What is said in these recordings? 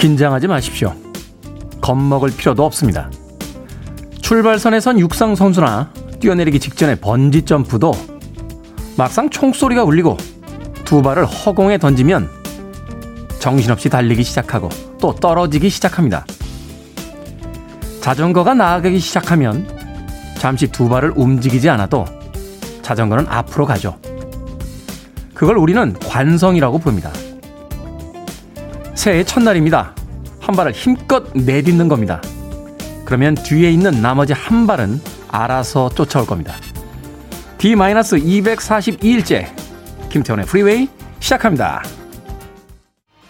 긴장하지 마십시오. 겁먹을 필요도 없습니다. 출발선에선 육상선수나 뛰어내리기 직전의 번지점프도 막상 총소리가 울리고 두 발을 허공에 던지면 정신없이 달리기 시작하고 또 떨어지기 시작합니다. 자전거가 나아가기 시작하면 잠시 두 발을 움직이지 않아도 자전거는 앞으로 가죠. 그걸 우리는 관성이라고 봅니다. 새해 첫날입니다. 한 발을 힘껏 내딛는 겁니다. 그러면 뒤에 있는 나머지 한 발은 알아서 쫓아올 겁니다. D-242일째 김태훈의 프리웨이 시작합니다.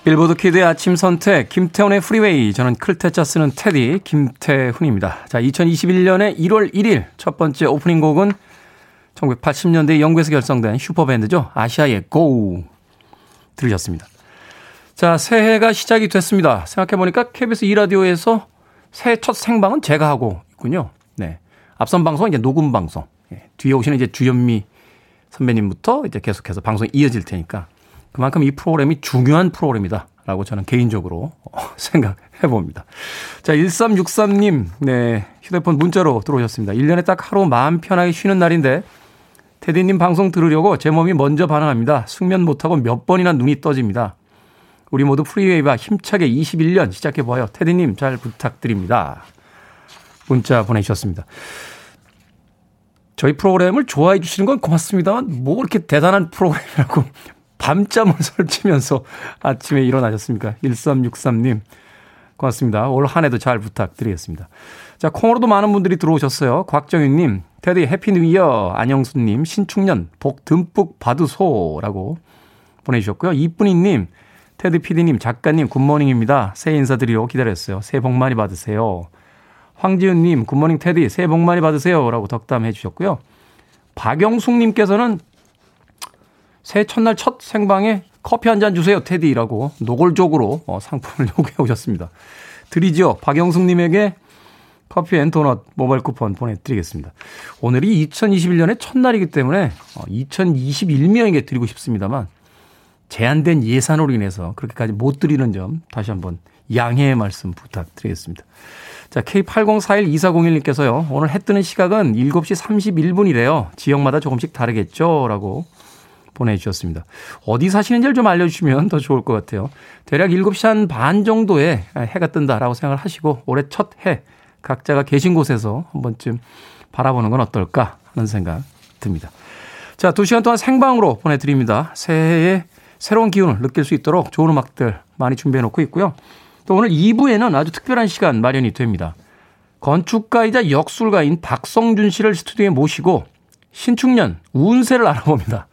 빌보드 키드의 아침 선택 김태훈의 프리웨이, 저는 클테짜 쓰는 테디 김태훈입니다. 자, 2021년의 1월 1일 첫 번째 오프닝 곡은 1980년대 영국에서 결성된 슈퍼밴드죠. 아시아의 고 들으셨습니다. 자, 새해가 시작이 됐습니다. 생각해보니까 KBS 1라디오에서 새해 첫 생방은 제가 하고 있군요. 네, 앞선 방송은 이제 녹음 방송, 뒤에 오시는 이제 주현미 선배님부터 이제 계속해서 방송이 이어질 테니까 그만큼 이 프로그램이 중요한 프로그램이다라고 저는 개인적으로 생각해 봅니다. 자, 1363님, 네, 휴대폰 문자로 들어오셨습니다. 1년에 딱 하루 마음 편하게 쉬는 날인데 테디님 방송 들으려고 제 몸이 먼저 반응합니다. 숙면 못하고 몇 번이나 눈이 떠집니다. 우리 모두 프리웨이와 힘차게 21년 시작해봐요. 테디님 잘 부탁드립니다. 문자 보내주셨습니다. 저희 프로그램을 좋아해 주시는 건 고맙습니다만 뭐 그렇게 대단한 프로그램이라고 밤잠을 설치면서 아침에 일어나셨습니까? 1363님 고맙습니다. 올 한 해도 잘 부탁드리겠습니다. 자, 콩으로도 많은 분들이 들어오셨어요. 곽정윤님, 테디 해피 뉴 이어. 안영수님, 신축년 복 듬뿍 받으소라고 보내주셨고요. 이쁜이님, 테디 PD님, 작가님 굿모닝입니다. 새해 인사드리려고 기다렸어요. 새해 복 많이 받으세요. 황지윤님, 굿모닝 테디, 새해 복 많이 받으세요 라고 덕담해 주셨고요. 박영숙님께서는 새해 첫날 첫 생방에 커피 한잔 주세요 테디라고 노골적으로 상품을 요구해 오셨습니다. 드리죠. 박영숙님에게 커피 앤 도넛 모바일 쿠폰 보내드리겠습니다. 오늘이 2021년의 첫날이기 때문에 2021명에게 드리고 싶습니다만 제한된 예산으로 인해서 그렇게까지 못 드리는 점 다시 한번 양해의 말씀 부탁드리겠습니다. 자, K80412401님께서요. 오늘 해 뜨는 시각은 7시 31분이래요. 지역마다 조금씩 다르겠죠? 라고 보내주셨습니다. 어디 사시는지를 좀 알려주시면 더 좋을 것 같아요. 대략 7시 한 반 정도에 해가 뜬다라고 생각을 하시고 올해 첫 해 각자가 계신 곳에서 한 번쯤 바라보는 건 어떨까 하는 생각 듭니다. 자, 2시간 동안 생방으로 보내드립니다. 새해에 새로운 기운을 느낄 수 있도록 좋은 음악들 많이 준비해 놓고 있고요. 또 오늘 2부에는 아주 특별한 시간 마련이 됩니다. 건축가이자 역술가인 박성준 씨를 스튜디오에 모시고 신축년 운세를 알아봅니다.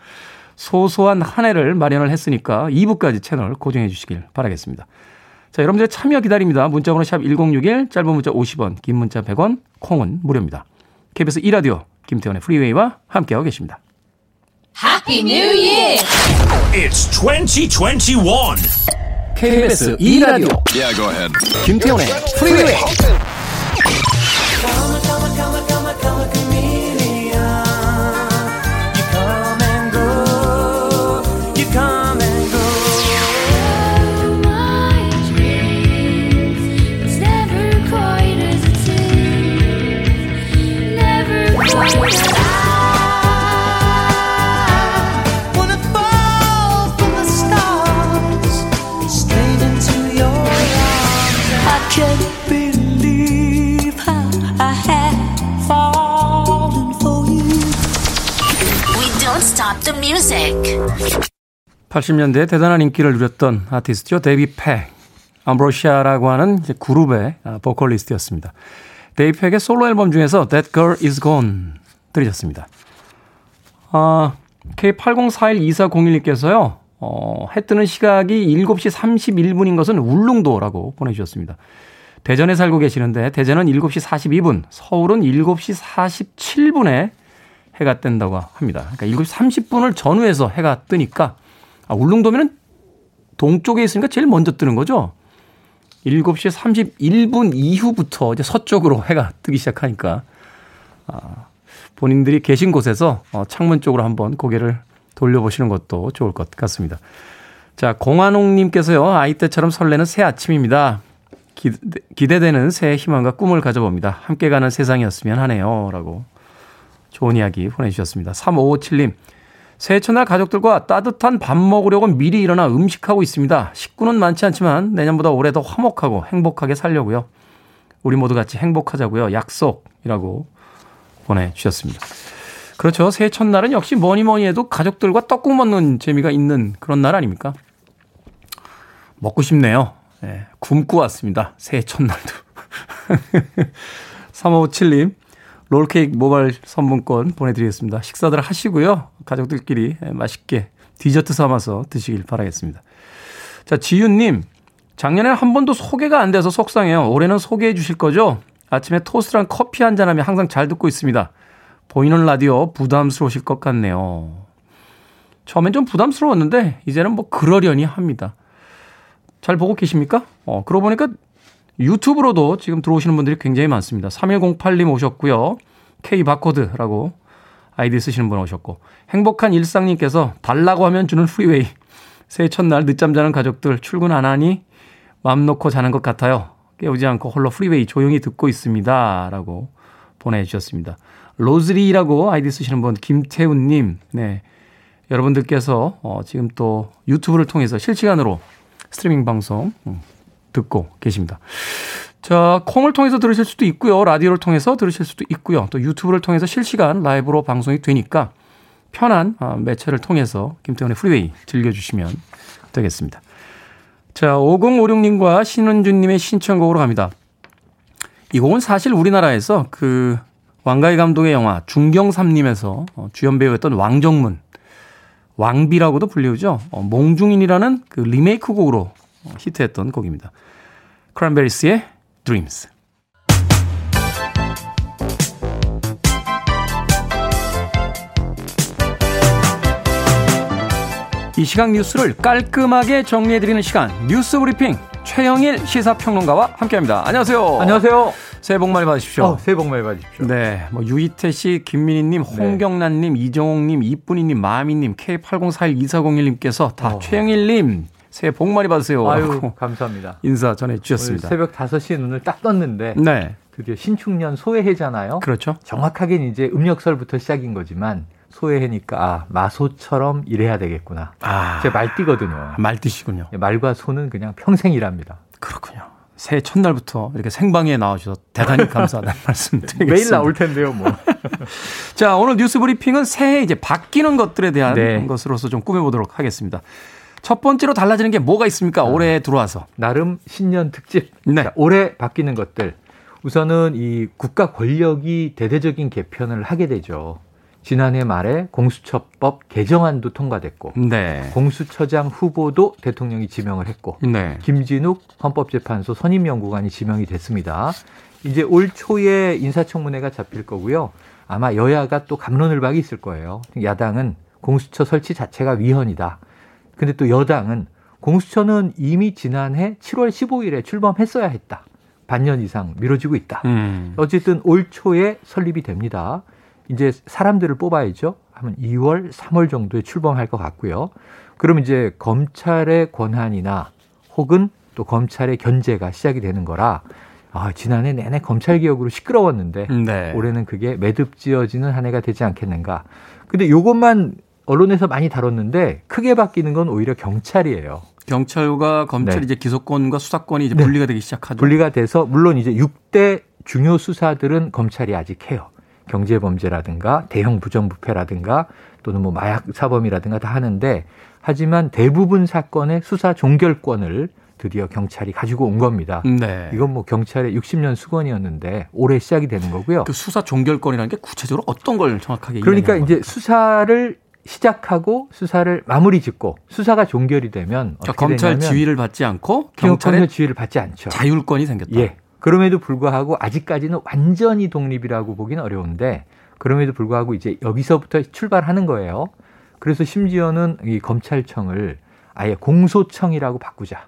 소소한 한 해를 마련을 했으니까 2부까지 채널 고정해 주시길 바라겠습니다. 자, 여러분들의 참여 기다립니다. 문자번호 샵 1061, 짧은 문자 50원, 긴 문자 100원, 콩은 무료입니다. KBS 1라디오 김태원의 프리웨이와 함께하고 계십니다. Happy New Year! It's 2021. KBS 2라디오. Yeah, go ahead. 김태훈의 프리웨이. The music. 80년대에 대단한 인기를 누렸던 아티스트죠. 데이비드 팩, 암브로시아라고 하는 이제 그룹의 보컬리스트였습니다. 데이비드 팩의 솔로 앨범 중에서 That Girl Is Gone 들으셨습니다. K80412401님께서요. 해 뜨는 시각이 7시 31분인 것은 울릉도라고 보내주셨습니다. 대전에 살고 계시는데 대전은 7시 42분, 서울은 7시 47분에 해가 뜬다고 합니다. 그러니까 7시 30분을 전후해서 해가 뜨니까, 아, 울릉도면은 동쪽에 있으니까 제일 먼저 뜨는 거죠. 7시 31분 이후부터 이제 서쪽으로 해가 뜨기 시작하니까, 본인들이 계신 곳에서 창문 쪽으로 한번 고개를 돌려보시는 것도 좋을 것 같습니다. 자, 공한옥님께서요. 아이 때처럼 설레는 새 아침입니다. 기대되는 새해 희망과 꿈을 가져봅니다. 함께 가는 세상이었으면 하네요. 라고 좋은 이야기 보내주셨습니다. 3557님. 새해 첫날 가족들과 따뜻한 밥 먹으려고 미리 일어나 음식하고 있습니다. 식구는 많지 않지만 내년보다 올해 더 화목하고 행복하게 살려고요. 우리 모두 같이 행복하자고요. 약속이라고 보내주셨습니다. 그렇죠. 새해 첫날은 역시 뭐니뭐니 해도 가족들과 떡국 먹는 재미가 있는 그런 날 아닙니까? 먹고 싶네요. 네, 굶고 왔습니다. 새해 첫날도. 3557님. 롤케이크 모바일 선물권 보내드리겠습니다. 식사들 하시고요. 가족들끼리 맛있게 디저트 삼아서 드시길 바라겠습니다. 자, 지윤님. 작년에는 한 번도 소개가 안 돼서 속상해요. 올해는 소개해 주실 거죠? 아침에 토스트랑 커피 한잔하며 항상 잘 듣고 있습니다. 보이는 라디오 부담스러우실 것 같네요. 처음엔 좀 부담스러웠는데 이제는 뭐 그러려니 합니다. 잘 보고 계십니까? 그러고 보니까 유튜브로도 지금 들어오시는 분들이 굉장히 많습니다. 3108님 오셨고요. K바코드라고 아이디 쓰시는 분 오셨고, 행복한 일상님께서 달라고 하면 주는 프리웨이. 새해 첫날 늦잠 자는 가족들 출근 안 하니 맘 놓고 자는 것 같아요. 깨우지 않고 홀로 프리웨이 조용히 듣고 있습니다. 라고 보내주셨습니다. 로즈리라고 아이디 쓰시는 분, 김태훈님. 네, 여러분들께서 지금 또 유튜브를 통해서 실시간으로 스트리밍 방송 듣고 계십니다. 자, 콩을 통해서 들으실 수도 있고요. 라디오를 통해서 들으실 수도 있고요. 또 유튜브를 통해서 실시간 라이브로 방송이 되니까 편한 매체를 통해서 김태훈의 프리웨이 즐겨주시면 되겠습니다. 자, 5056님과 신은준님의 신청곡으로 갑니다. 이 곡은 사실 우리나라에서 그 왕가희 감독의 영화 중경삼림에서 주연 배우였던 왕정문, 왕비라고도 불리우죠. 몽중인이라는 그 리메이크 곡으로 히트했던 곡입니다. 크랜베리스의 Dreams. 이 시각 뉴스를 깔끔하게 정리해드리는 시간, 뉴스 브리핑 최형일 시사평론가와 함께합니다. 안녕하세요. 안녕하세요. 새해 복 많이 받으십시오. 새해 복 많이 받으십시오. 네, 뭐 유희태 씨, 김민희님, 홍경란님, 네. 이정옥님, 이쁜이님, 마미님, K80412401님께서 다 최형일님 새해 복 많이 받으세요. 아유, 감사합니다. 인사 전해주셨습니다. 새벽 5시에 눈을 딱 떴는데 네. 드디어 신축년 소해해잖아요. 그렇죠. 정확하게는 이제 음력설부터 시작인 거지만 소해해니까 마소처럼 일해야 되겠구나. 제가 말띠거든요. 말띠시군요. 말과 소는 그냥 평생 일합니다. 그렇군요. 새해 첫날부터 이렇게 생방에 나와주셔서 대단히 감사하다는 말씀 드리겠습니다. 매일 나올 텐데요, 뭐. 자, 오늘 뉴스 브리핑은 새해 이제 바뀌는 것들에 대한 것으로서 좀 꾸며보도록 하겠습니다. 첫 번째로 달라지는 게 뭐가 있습니까? 올해 들어와서. 나름 신년 특집. 네. 자, 올해 바뀌는 것들. 우선은 이 국가 권력이 대대적인 개편을 하게 되죠. 지난해 말에 공수처법 개정안도 통과됐고 네. 공수처장 후보도 대통령이 지명을 했고 네. 김진욱 헌법재판소 선임연구관이 지명이 됐습니다. 이제 올 초에 인사청문회가 잡힐 거고요. 아마 여야가 또 갑론을박이 있을 거예요. 야당은 공수처 설치 자체가 위헌이다. 근데 또 여당은 공수처는 이미 지난해 7월 15일에 출범했어야 했다. 반년 이상 미뤄지고 있다. 어쨌든 올 초에 설립이 됩니다. 이제 사람들을 뽑아야죠. 하면 2월, 3월 정도에 출범할 것 같고요. 그럼 이제 검찰의 권한이나 혹은 또 검찰의 견제가 시작이 되는 거라 지난해 내내 검찰개혁으로 시끄러웠는데 네. 올해는 그게 매듭지어지는 한 해가 되지 않겠는가. 근데 이것만 언론에서 많이 다뤘는데 크게 바뀌는 건 오히려 경찰이에요. 경찰과 검찰이 네. 이제 기소권과 수사권이 이제 분리가 되기 시작하죠. 분리가 돼서 물론 이제 6대 중요 수사들은 검찰이 아직 해요. 경제범죄라든가 대형 부정부패라든가 또는 뭐 마약사범이라든가 다 하는데, 하지만 대부분 사건의 수사 종결권을 드디어 경찰이 가지고 온 겁니다. 네. 이건 뭐 경찰의 60년 수건이었는데 올해 시작이 되는 거고요. 그 수사 종결권이라는 게 구체적으로 어떤 걸 정확하게 그러니까 이제 겁니까? 수사를 시작하고 수사를 마무리 짓고 수사가 종결이 되면 그러니까 검찰 지휘를 받지 않고 경찰의 지휘를 받지 않죠. 자율권이 생겼다. 예. 그럼에도 불구하고 아직까지는 완전히 독립이라고 보기는 어려운데 그럼에도 불구하고 이제 여기서부터 출발하는 거예요. 그래서 심지어는 이 검찰청을 아예 공소청이라고 바꾸자.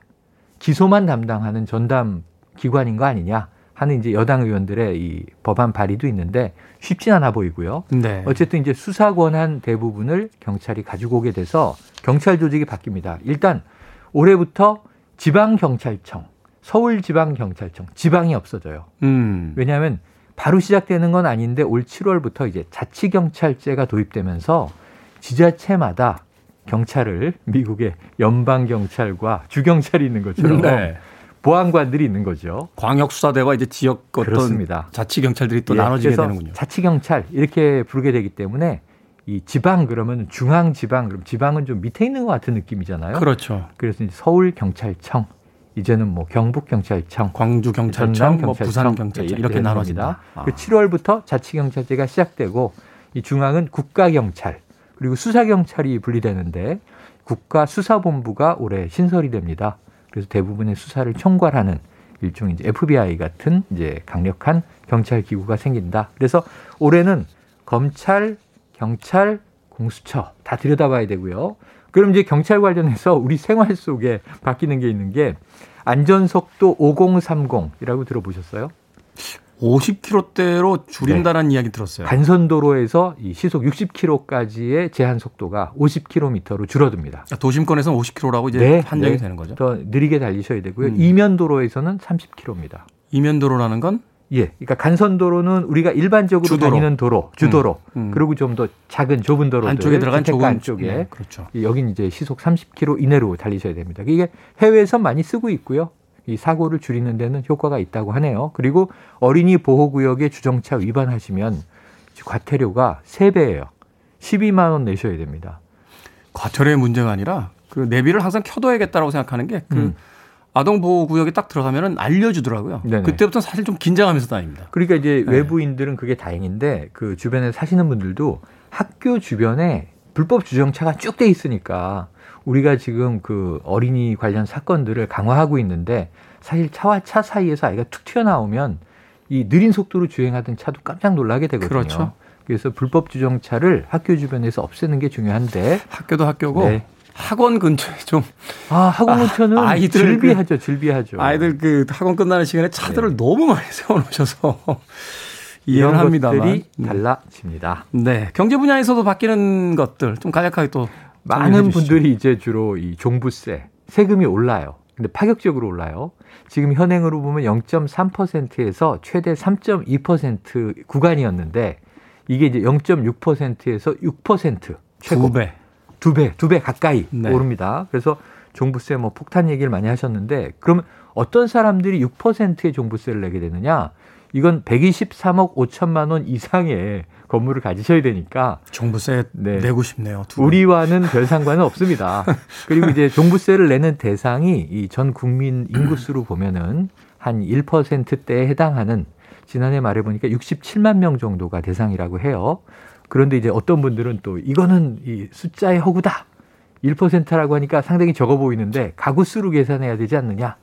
기소만 담당하는 전담 기관인 거 아니냐 하는 이제 여당 의원들의 이 법안 발의도 있는데 쉽진 않아 보이고요. 네. 어쨌든 이제 수사 권한 대부분을 경찰이 가지고 오게 돼서 경찰 조직이 바뀝니다. 일단 올해부터 지방경찰청, 서울지방경찰청, 지방이 없어져요. 왜냐하면 바로 시작되는 건 아닌데 올 7월부터 이제 자치경찰제가 도입되면서 지자체마다 경찰을 미국의 연방경찰과 주경찰이 있는 것처럼 네. 보안관들이 있는 거죠. 광역수사대와 이제 지역 어떤 자치경찰들이 또 예, 나눠지게 되는군요. 자치경찰 이렇게 부르게 되기 때문에 이 지방 그러면 중앙지방, 그럼 지방은 좀 밑에 있는 것 같은 느낌이잖아요. 그렇죠. 그래서 이제 서울경찰청, 이제는 뭐 경북경찰청, 광주경찰청, 뭐 부산경찰청 이렇게 나눠집니다. 아. 7월부터 자치경찰제가 시작되고 이 중앙은 국가경찰 그리고 수사경찰이 분리되는데 국가수사본부가 올해 신설이 됩니다. 그래서 대부분의 수사를 총괄하는 일종의 이제 FBI 같은 이제 강력한 경찰 기구가 생긴다. 그래서 올해는 검찰, 경찰, 공수처 다 들여다봐야 되고요. 그럼 이제 경찰 관련해서 우리 생활 속에 바뀌는 게 있는 게 안전속도 5030이라고 들어보셨어요? 50km대로 줄인다는 네. 이야기 들었어요. 간선도로에서 이 시속 60km까지의 제한 속도가 50km로 줄어듭니다. 도심권에서는 50km라고 이제 네, 판정이 네. 되는 거죠. 더 느리게 달리셔야 되고요. 이면도로에서는 30km입니다. 이면도로라는 건? 예, 그러니까 간선도로는 우리가 일반적으로 주도로. 다니는 도로, 주도로, 그리고 좀 더 작은 좁은 도로들 안쪽에 들어간 좁은 안쪽에, 네, 그렇죠. 여긴 이제 시속 30km 이내로 달리셔야 됩니다. 이게 해외에서 많이 쓰고 있고요. 이 사고를 줄이는 데는 효과가 있다고 하네요. 그리고 어린이 보호구역의 주정차 위반하시면 과태료가 3배예요. 12만 원 내셔야 됩니다. 과태료의 문제가 아니라 그 내비를 항상 켜둬야겠다라고 생각하는 게 그 아동 보호구역에 딱 들어가면은 알려주더라고요. 네네. 그때부터는 사실 좀 긴장하면서 다닙니다. 그러니까 이제 네. 외부인들은 그게 다행인데 그 주변에 사시는 분들도 학교 주변에 불법 주정차가 쭉 돼 있으니까 우리가 지금 그 어린이 관련 사건들을 강화하고 있는데 사실 차와 차 사이에서 아이가 툭 튀어나오면 이 느린 속도로 주행하던 차도 깜짝 놀라게 되거든요. 그렇죠. 그래서 불법 주정차를 학교 주변에서 없애는 게 중요한데 학교도 학교고 네. 학원 근처에 좀 학원 근처는 아이들 즐비하죠. 아이들 그 학원 끝나는 시간에 차들을 네. 너무 많이 세워놓으셔서 이런 합니다만. 것들이 달라집니다. 네, 경제 분야에서도 바뀌는 것들 좀 간략하게 또 많은 분들이 이제 주로 이 종부세 세금이 올라요. 근데 파격적으로 올라요. 지금 현행으로 보면 0.3%에서 최대 3.2% 구간이었는데 이게 이제 0.6%에서 6% 최고 2배 가까이 네. 오릅니다. 그래서 종부세 뭐 폭탄 얘기를 많이 하셨는데 그럼 어떤 사람들이 6%의 종부세를 내게 되느냐? 이건 123억 5천만 원 이상의 건물을 가지셔야 되니까 종부세 네. 내고 싶네요. 우리와는 별 상관은 없습니다. 그리고 이제 종부세를 내는 대상이 이 전 국민 인구수로 보면은 한 1%대에 해당하는 지난해 말해 보니까 67만 명 정도가 대상이라고 해요. 그런데 이제 어떤 분들은 또 이거는 이 숫자의 허구다. 1%라고 하니까 상당히 적어 보이는데 가구수로 계산해야 되지 않느냐.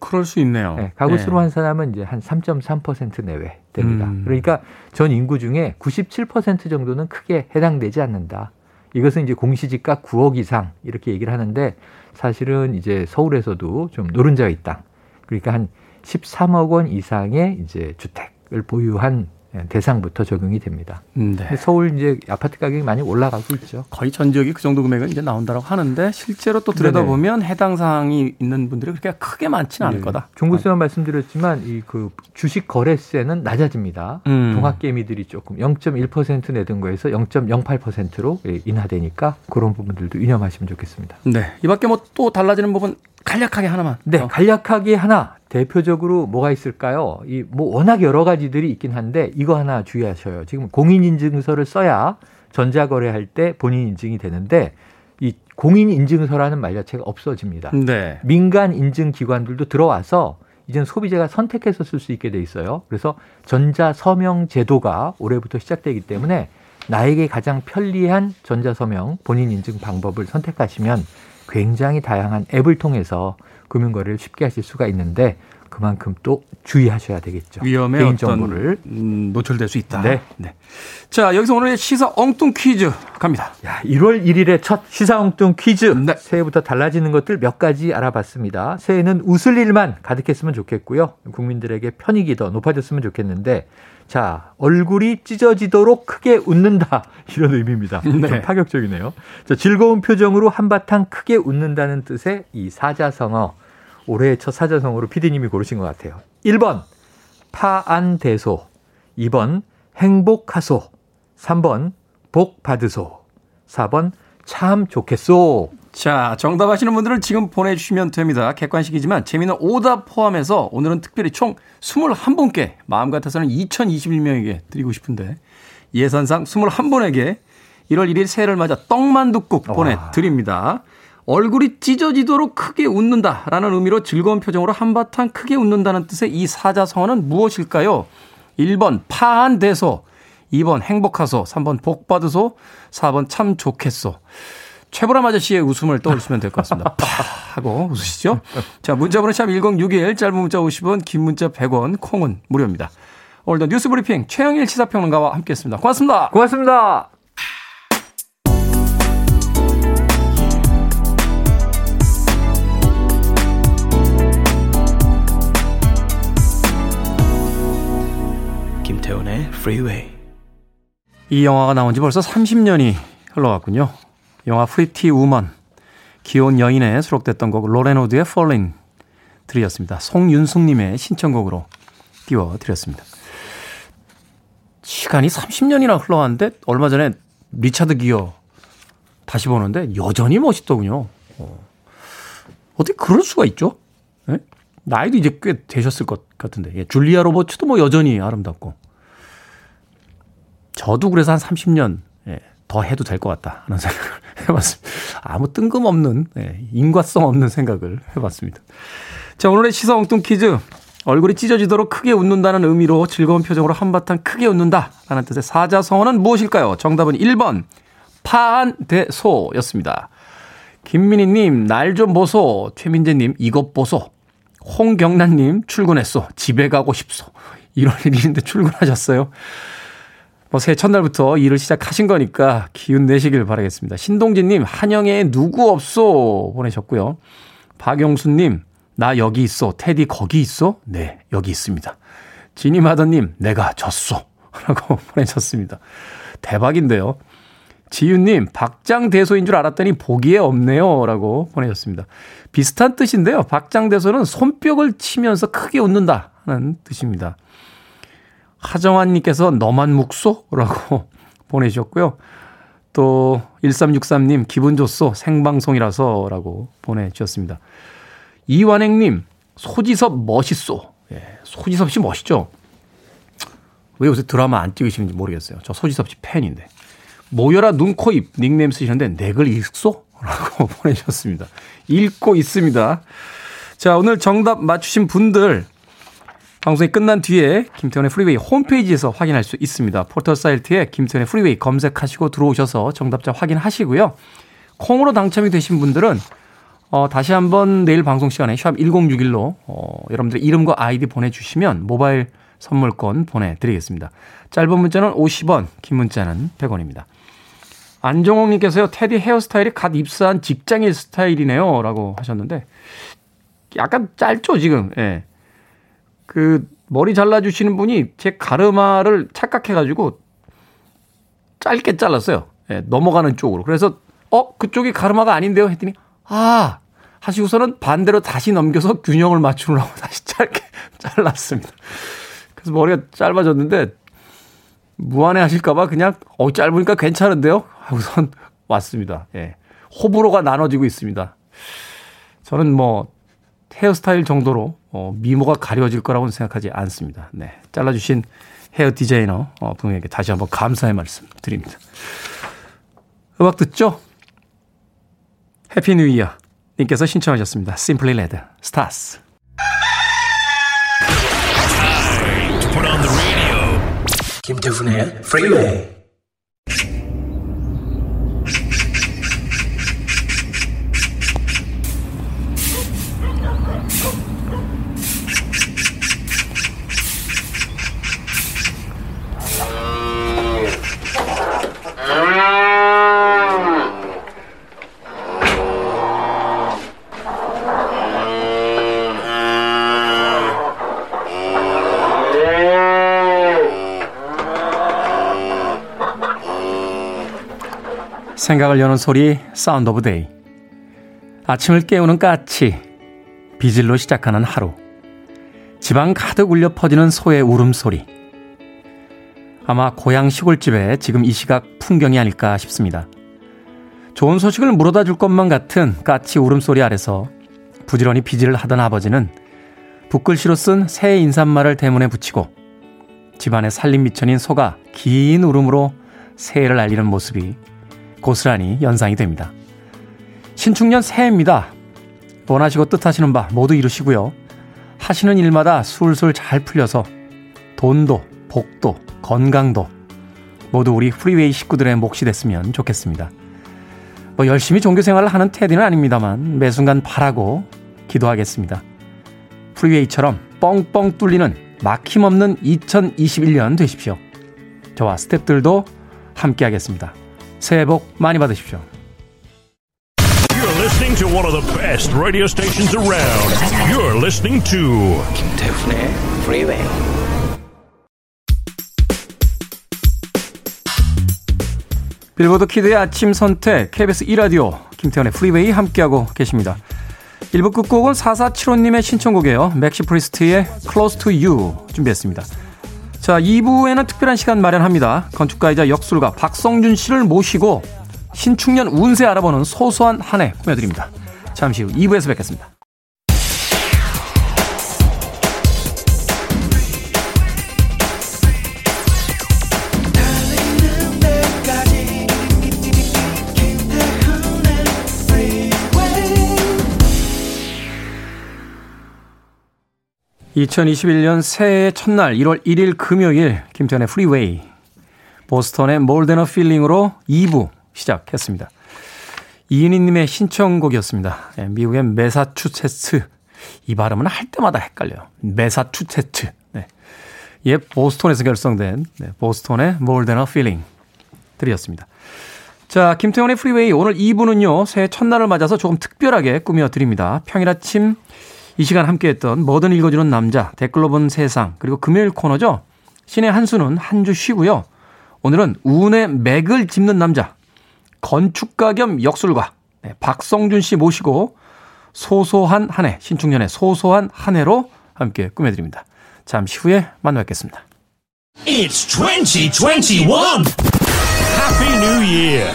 그럴 수 있네요. 네, 가구수로 네. 한 사람은 이제 한 3.3% 내외 됩니다. 그러니까 전 인구 중에 97% 정도는 크게 해당되지 않는다. 이것은 이제 공시지가 9억 이상 이렇게 얘기를 하는데 사실은 이제 서울에서도 좀 노른자가 있다. 그러니까 한 13억 원 이상의 이제 주택을 보유한 대상부터 적용이 됩니다. 네. 서울 이제 아파트 가격이 많이 올라가고 있죠. 거의 전 지역이 그 정도 금액은 이제 나온다라고 하는데 실제로 또 들여다보면 네네. 해당 사항이 있는 분들이 그렇게 크게 많지는 않을 거다. 종부세만 말씀드렸지만 이 그 주식 거래세는 낮아집니다. 동학개미들이 조금 0.1% 내던 거에서 0.08%로 인하되니까 그런 부분들도 유념하시면 좋겠습니다. 네. 이밖에 뭐 또 달라지는 부분 간략하게 하나만. 네, 간략하게 하나. 대표적으로 뭐가 있을까요? 이 뭐 워낙 여러 가지들이 있긴 한데 이거 하나 주의하셔요. 지금 공인인증서를 써야 전자거래할 때 본인 인증이 되는데 이 공인인증서라는 말 자체가 없어집니다. 네. 민간 인증 기관들도 들어와서 이제는 소비자가 선택해서 쓸 수 있게 돼 있어요. 그래서 전자서명 제도가 올해부터 시작되기 때문에 나에게 가장 편리한 전자서명 본인 인증 방법을 선택하시면 굉장히 다양한 앱을 통해서 금융거래를 쉽게 하실 수가 있는데 그만큼 또 주의하셔야 되겠죠. 위험에 개인 정보를 노출될 수 있다. 네. 네. 자, 여기서 오늘의 시사 엉뚱 퀴즈 갑니다. 야, 1월 1일의 첫 시사 엉뚱 퀴즈. 네. 새해부터 달라지는 것들 몇 가지 알아봤습니다. 새해는 웃을 일만 가득했으면 좋겠고요. 국민들에게 편익이 더 높아졌으면 좋겠는데, 자, 얼굴이 찢어지도록 크게 웃는다. 이런 의미입니다. 네. 좀 파격적이네요. 자, 즐거운 표정으로 한바탕 크게 웃는다는 뜻의 이 사자성어. 올해의 첫 사자성어로 PD님이 고르신 것 같아요. 1번 파안대소, 2번 행복하소, 3번 복받으소, 4번 참 좋겠소. 자, 정답 아시는 분들은 지금 보내주시면 됩니다. 객관식이지만 재미있는 오답 포함해서 오늘은 특별히 총 21분께 마음 같아서는 2021명에게 드리고 싶은데 예산상 21분에게 1월 1일 새해를 맞아 떡만둣국 보내드립니다. 얼굴이 찢어지도록 크게 웃는다라는 의미로 즐거운 표정으로 한바탕 크게 웃는다는 뜻의 이 사자성어는 무엇일까요? 1번 파안대소, 2번 행복하소, 3번 복받으소, 4번 참 좋겠소. 최보람 아저씨의 웃음을 떠올리시면 될 것 같습니다. 파 하고 웃으시죠. 자, 문자번호 샵 1061, 짧은 문자 50원, 긴 문자 100원, 콩은 무료입니다. 오늘도 뉴스브리핑 최형일 시사평론가와 함께했습니다. 고맙습니다. 고맙습니다. 김태훈의 프리웨이. 이 영화가 나온 지 벌써 30년이 흘러갔군요. 영화 프리티 우먼, 귀여운 여인에 수록됐던 곡 로렌호드의 Fallin 들이었습니다. 송윤숙님의 신청곡으로 띄워드렸습니다. 시간이 30년이나 흘러갔는데 얼마 전에 리차드 기어 다시 보는데 여전히 멋있더군요. 어떻게 그럴 수가 있죠? 네? 나이도 이제 꽤 되셨을 것 같은데. 예, 줄리아 로버츠도 뭐 여전히 아름답고. 저도 그래서 한 30년 예, 더 해도 될 것 같다 하는 생각을 해봤습니다. 아무 뜬금없는 예, 인과성 없는 생각을 해봤습니다. 자, 오늘의 시사 엉뚱 퀴즈. 얼굴이 찢어지도록 크게 웃는다는 의미로 즐거운 표정으로 한바탕 크게 웃는다라는 뜻의 사자성어는 무엇일까요? 정답은 1번 파안대소였습니다. 김민희님 날 좀 보소, 최민재님 이것 보소, 홍경란님 출근했소, 집에 가고 싶소. 이런 일인데 출근하셨어요. 뭐 새해 첫날부터 일을 시작하신 거니까 기운 내시길 바라겠습니다. 신동진님 한영애에 누구 없소 보내셨고요. 박용수님 나 여기 있어, 테디 거기 있어? 네, 여기 있습니다. 지니마더님 내가 졌소 라고 보내셨습니다. 대박인데요. 지윤님 박장대소인 줄 알았더니 보기에 없네요 라고 보내셨습니다. 비슷한 뜻인데요. 박장대소는 손뼉을 치면서 크게 웃는다 하는 뜻입니다. 하정환님께서 너만 묵소 라고 보내주셨고요. 또 1363님 기분 좋소, 생방송이라서 라고 보내주셨습니다. 이완행님 소지섭 멋있소. 예, 소지섭 씨 멋있죠. 왜 요새 드라마 안 찍으시는지 모르겠어요. 저 소지섭 씨 팬인데. 모여라 눈코입 닉네임 쓰시는데 내글 읽소? 라고 보내주셨습니다. 읽고 있습니다. 자, 오늘 정답 맞추신 분들 방송이 끝난 뒤에 김태훈의 프리웨이 홈페이지에서 확인할 수 있습니다. 포털사이트에 김태훈의 프리웨이 검색하시고 들어오셔서 정답자 확인하시고요. 콩으로 당첨이 되신 분들은 다시 한번 내일 방송 시간에 샵 1061로 여러분들의 이름과 아이디 보내주시면 모바일 선물권 보내드리겠습니다. 짧은 문자는 50원, 긴 문자는 100원입니다. 안정홍님께서요, 테디 헤어스타일이 갓 입사한 직장인 스타일이네요 라고 하셨는데 약간 짧죠 지금. 예. 그 머리 잘라주시는 분이 제 가르마를 착각해가지고 짧게 잘랐어요. 예, 넘어가는 쪽으로. 그래서 그쪽이 가르마가 아닌데요 했더니 아 하시고서는 반대로 다시 넘겨서 균형을 맞추려고 다시 짧게 잘랐습니다. 그래서 머리가 짧아졌는데 무안해 하실까봐 그냥 짧으니까 괜찮은데요 하고선 왔습니다. 예. 호불호가 나눠지고 있습니다. 저는 뭐 헤어스타일 정도로 미모가 가려질 거라고는 생각하지 않습니다. 네. 잘라주신 헤어 디자이너 분에게 다시 한번 감사의 말씀 드립니다. 음악 듣죠? 해피 뉴 이어 님께서 신청하셨습니다. Simply Red, Stars. 김태훈의 프리웨이. 생각을 여는 소리, 사운드 오브 데이. 아침을 깨우는 까치, 비질로 시작하는 하루. 지방 가득 울려 퍼지는 소의 울음소리. 아마 고향 시골집에 지금 이 시각 풍경이 아닐까 싶습니다. 좋은 소식을 물어다 줄 것만 같은 까치 울음소리 아래서 부지런히 비질을 하던 아버지는 붓글씨로 쓴 새해 인사말을 대문에 붙이고 집안에 살림 미천인 소가 긴 울음으로 새해를 알리는 모습이 고스란히 연상이 됩니다. 신축년 새해입니다. 원하시고 뜻하시는 바 모두 이루시고요. 하시는 일마다 술술 잘 풀려서 돈도 복도 건강도 모두 우리 프리웨이 식구들의 몫이 됐으면 좋겠습니다. 뭐 열심히 종교생활을 하는 테디는 아닙니다만 매 순간 바라고 기도하겠습니다. 프리웨이처럼 뻥뻥 뚫리는 막힘없는 2021년 되십시오. 저와 스태프들도 함께하겠습니다. 새해 복 많이 받으십시오. You're listening to one of the best radio stations around. You're listening to 김태훈의 프리웨이. 빌보드 키드의 아침 선택 KBS 1라디오 김태현의 프리웨이 함께하고 계십니다. 1부 끝곡은 4475님의 신청곡이에요. 맥시 프리스트의 Close to You 준비했습니다. 자, 2부에는 특별한 시간 마련합니다. 건축가이자 역술가 박성준 씨를 모시고 신축년 운세 알아보는 소소한 한 해 꾸며드립니다. 잠시 후 2부에서 뵙겠습니다. 2021년 새해 첫날 1월 1일 금요일 김태현의 프리웨이 보스턴의 More Than a Feeling으로 2부 시작했습니다. 이은희님의 신청곡이었습니다. 미국의 매사추세츠 이 발음은 할 때마다 헷갈려요. 매사추세츠 네. 예, 보스턴에서 결성된 보스턴의 More Than a Feeling 들이었습니다. 자, 김태현의 프리웨이 오늘 2부는요 새해 첫날을 맞아서 조금 특별하게 꾸며드립니다. 평일 아침 이 시간 함께했던 뭐든 읽어주는 남자, 댓글로 본 세상, 그리고 금요일 코너죠. 신의 한 수는 한 주 쉬고요. 오늘은 운의 맥을 짚는 남자, 건축가 겸 역술가 박성준 씨 모시고 소소한 한 해, 신축년의 소소한 한 해로 함께 꾸며드립니다. 잠시 후에 만나뵙겠습니다. It's 2021! Happy New Year!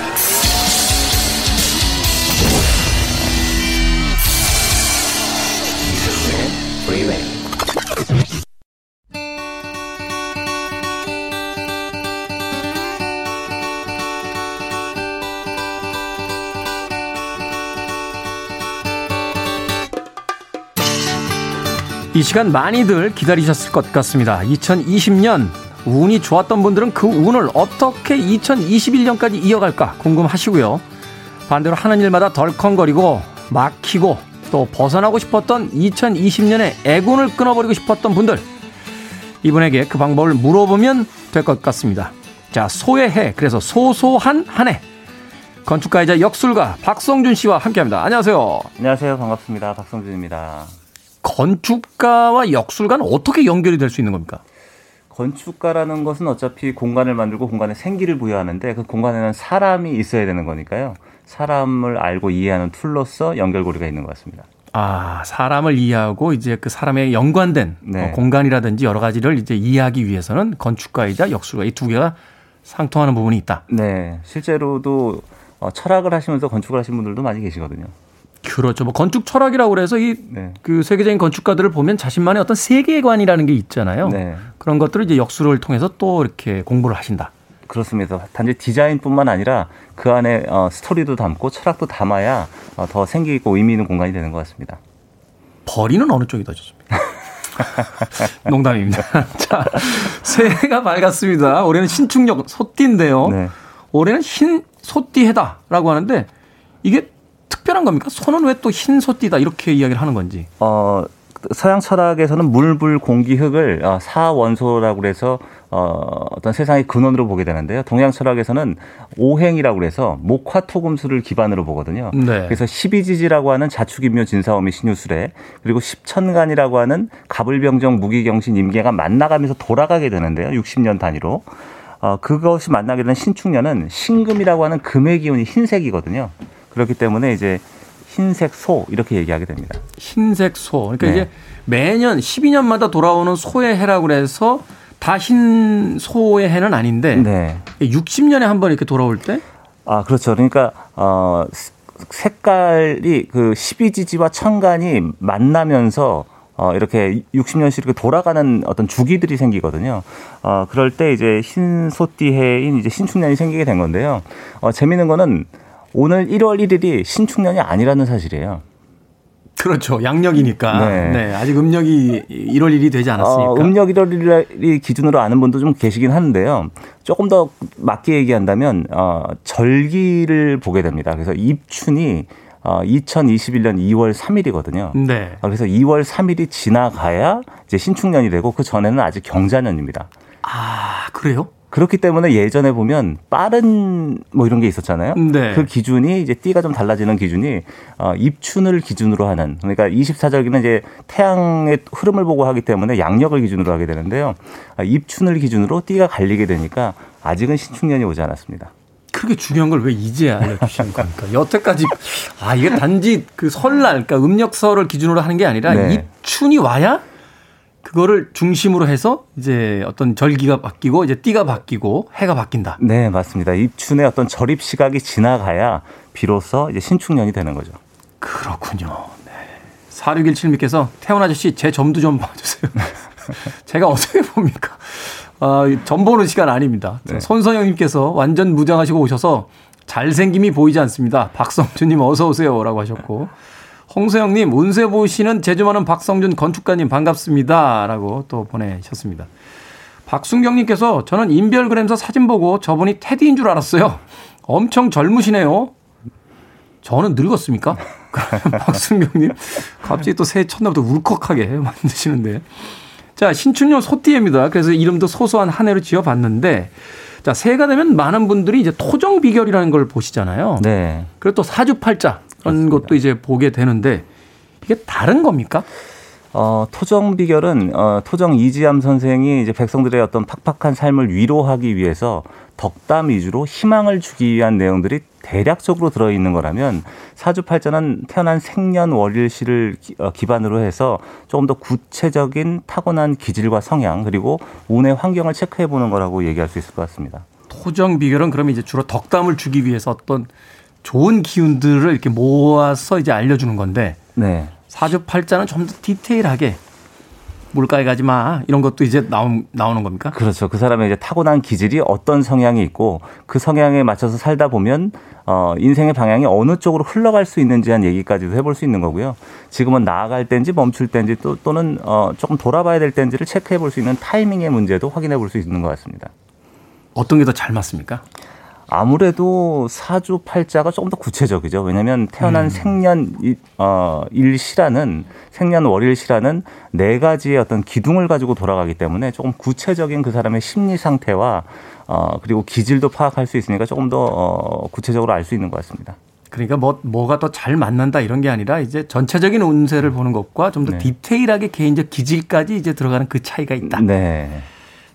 이 시간 많이들 기다리셨을 것 같습니다. 2020년 운이 좋았던 분들은 그 운을 어떻게 2021년까지 이어갈까 궁금하시고요. 반대로 하는 일마다 덜컹거리고 막히고 또 벗어나고 싶었던 2020년에 애군을 끊어버리고 싶었던 분들, 이분에게 그 방법을 물어보면 될 것 같습니다. 자, 소의 해, 그래서 소소한 한 해. 건축가이자 역술가 박성준 씨와 함께합니다. 안녕하세요. 안녕하세요. 반갑습니다. 박성준입니다. 건축가와 역술가는 어떻게 연결이 될 수 있는 겁니까? 건축가라는 것은 어차피 공간을 만들고 공간에 생기를 부여하는데 그 공간에는 사람이 있어야 되는 거니까요. 사람을 알고 이해하는 툴로서 연결고리가 있는 것 같습니다. 아, 사람을 이해하고 이제 그 사람에 연관된 네. 공간이라든지 여러 가지를 이제 이해하기 위해서는 건축가이자 역술가 이 두 개가 상통하는 부분이 있다. 네, 실제로도 철학을 하시면서 건축을 하신 분들도 많이 계시거든요. 그렇죠. 뭐 건축 철학이라고 해서 이 그 세계적인 건축가들을 보면 자신만의 어떤 세계관이라는 게 있잖아요. 네. 그런 것들을 이제 역술을 통해서 또 이렇게 공부를 하신다. 그렇습니다. 단지 디자인뿐만 아니라 그 안에 스토리도 담고 철학도 담아야 더 생기 있고 의미 있는 공간이 되는 것 같습니다. 벌이는 어느 쪽이 더 좋습니까? 농담입니다. 자, 새해가 밝았습니다. 올해는 신축년 소띠인데요. 네. 올해는 흰 소띠해다라고 하는데 이게 특별한 겁니까? 소는 왜 또 흰 소띠다 이렇게 이야기를 하는 건지? 서양 철학에서는 물, 불, 공기, 흙을 사원소라고 해서 어떤 세상의 근원으로 보게 되는데요. 동양 철학에서는 오행이라고 해서 목화토금수를 기반으로 보거든요. 네. 그래서 12지지라고 하는 자축인묘 진사오미 신유술에 그리고 10천간이라고 하는 갑을병정 무기경신 임계가 만나가면서 돌아가게 되는데요. 60년 단위로. 그것이 만나게 되는 신축년은 신금이라고 하는 금의 기운이 흰색이거든요. 그렇기 때문에 이제 흰색 소 이렇게 얘기하게 됩니다. 흰색 소. 그러니까 네. 이제 매년 12년마다 돌아오는 소의 해라고 해서 다 흰 소의 해는 아닌데 네. 60년에 한 번 이렇게 돌아올 때? 아, 그렇죠. 그러니까 색깔이 그 12지지와 천간이 만나면서 이렇게 60년씩 이렇게 돌아가는 어떤 주기들이 생기거든요. 그럴 때 이제 흰소띠해인 이제 신축년이 생기게 된 건데요. 재미있는 거는 오늘 1월 1일이 신축년이 아니라는 사실이에요. 그렇죠. 양력이니까. 네. 네. 아직 음력이 1월 1일이 되지 않았으니까. 음력 1월 1일이 기준으로 아는 분도 좀 계시긴 하는데요. 조금 더 맞게 얘기한다면 절기를 보게 됩니다. 그래서 입춘이 2021년 2월 3일이거든요. 네. 그래서 2월 3일이 지나가야 이제 신축년이 되고 그 전에는 아직 경자년입니다. 아, 그래요? 그렇기 때문에 예전에 보면 빠른 뭐 이런 게 있었잖아요. 네. 그 기준이 이제 띠가 좀 달라지는 기준이 입춘을 기준으로 하는 그러니까 24절기는 이제 태양의 흐름을 보고 하기 때문에 양력을 기준으로 하게 되는데요. 입춘을 기준으로 띠가 갈리게 되니까 아직은 신축년이 오지 않았습니다. 그게 중요한 걸 왜 이제야 알려주시는 겁니까? 여태까지 이게 단지 그 설날 그러니까 음력설을 기준으로 하는 게 아니라 네. 입춘이 와야 그거를 중심으로 해서 이제 어떤 절기가 바뀌고 이제 띠가 바뀌고 해가 바뀐다. 네, 맞습니다. 입춘의 어떤 절입 시각이 지나가야 비로소 이제 신축년이 되는 거죠. 그렇군요. 네. 4617님께서 태훈 아저씨 제 점도 좀 봐주세요. 제가 어떻게 봅니까? 점 보는 시간 아닙니다. 네. 손선영님께서 완전 무장하시고 오셔서 잘생김이 보이지 않습니다. 박성준님 어서 오세요 라고 하셨고 홍서영님 운세 보시는 제주만은 박성준 건축가님 반갑습니다 라고 또 보내셨습니다. 박순경님께서 저는 인별그램에서 사진 보고 저분이 테디인 줄 알았어요. 엄청 젊으시네요. 저는 늙었습니까? 박순경님 갑자기 또 새해 첫날부터 울컥하게 만드시는데 자, 신축년 소띠입니다. 그래서 이름도 소소한 한 해로 지어봤는데, 자, 새해가 되면 많은 분들이 이제 토정 비결이라는 걸 보시잖아요. 네. 그리고 또 사주팔자 그런 그렇습니다. 것도 이제 보게 되는데, 이게 다른 겁니까? 토정 비결은, 토정 이지암 선생이 이제 백성들의 어떤 팍팍한 삶을 위로하기 위해서 덕담 위주로 희망을 주기 위한 내용들이 대략적으로 들어있는 거라면 사주팔자는 태어난 생년월일시를 기반으로 해서 조금 더 구체적인 타고난 기질과 성향 그리고 운의 환경을 체크해보는 거라고 얘기할 수 있을 것 같습니다. 토정 비결은 그러면 이제 주로 덕담을 주기 위해서 어떤 좋은 기운들을 이렇게 모아서 이제 알려주는 건데 네. 사주팔자는 좀 더 디테일하게 물가에 가지 마. 이런 것도 이제 나오는 겁니까? 그렇죠. 그 사람의 이제 타고난 기질이 어떤 성향이 있고 그 성향에 맞춰서 살다 보면 인생의 방향이 어느 쪽으로 흘러갈 수 있는지 한 얘기까지도 해볼 수 있는 거고요. 지금은 나아갈 때인지 멈출 때인지 또는 조금 돌아봐야 될 때인지를 체크해 볼 수 있는 타이밍의 문제도 확인해 볼 수 있는 것 같습니다. 어떤 게 더 잘 맞습니까? 아무래도 사주팔자가 조금 더 구체적이죠. 왜냐하면 태어난 생년월일시라는 4가지의 어떤 기둥을 가지고 돌아가기 때문에 조금 구체적인 그 사람의 심리 상태와 그리고 기질도 파악할 수 있으니까 조금 더 구체적으로 알 수 있는 것 같습니다. 그러니까 뭐가 더 잘 만난다 이런 게 아니라 이제 전체적인 운세를 보는 것과 좀 더 네. 디테일하게 개인적 기질까지 이제 들어가는 그 차이가 있다. 네.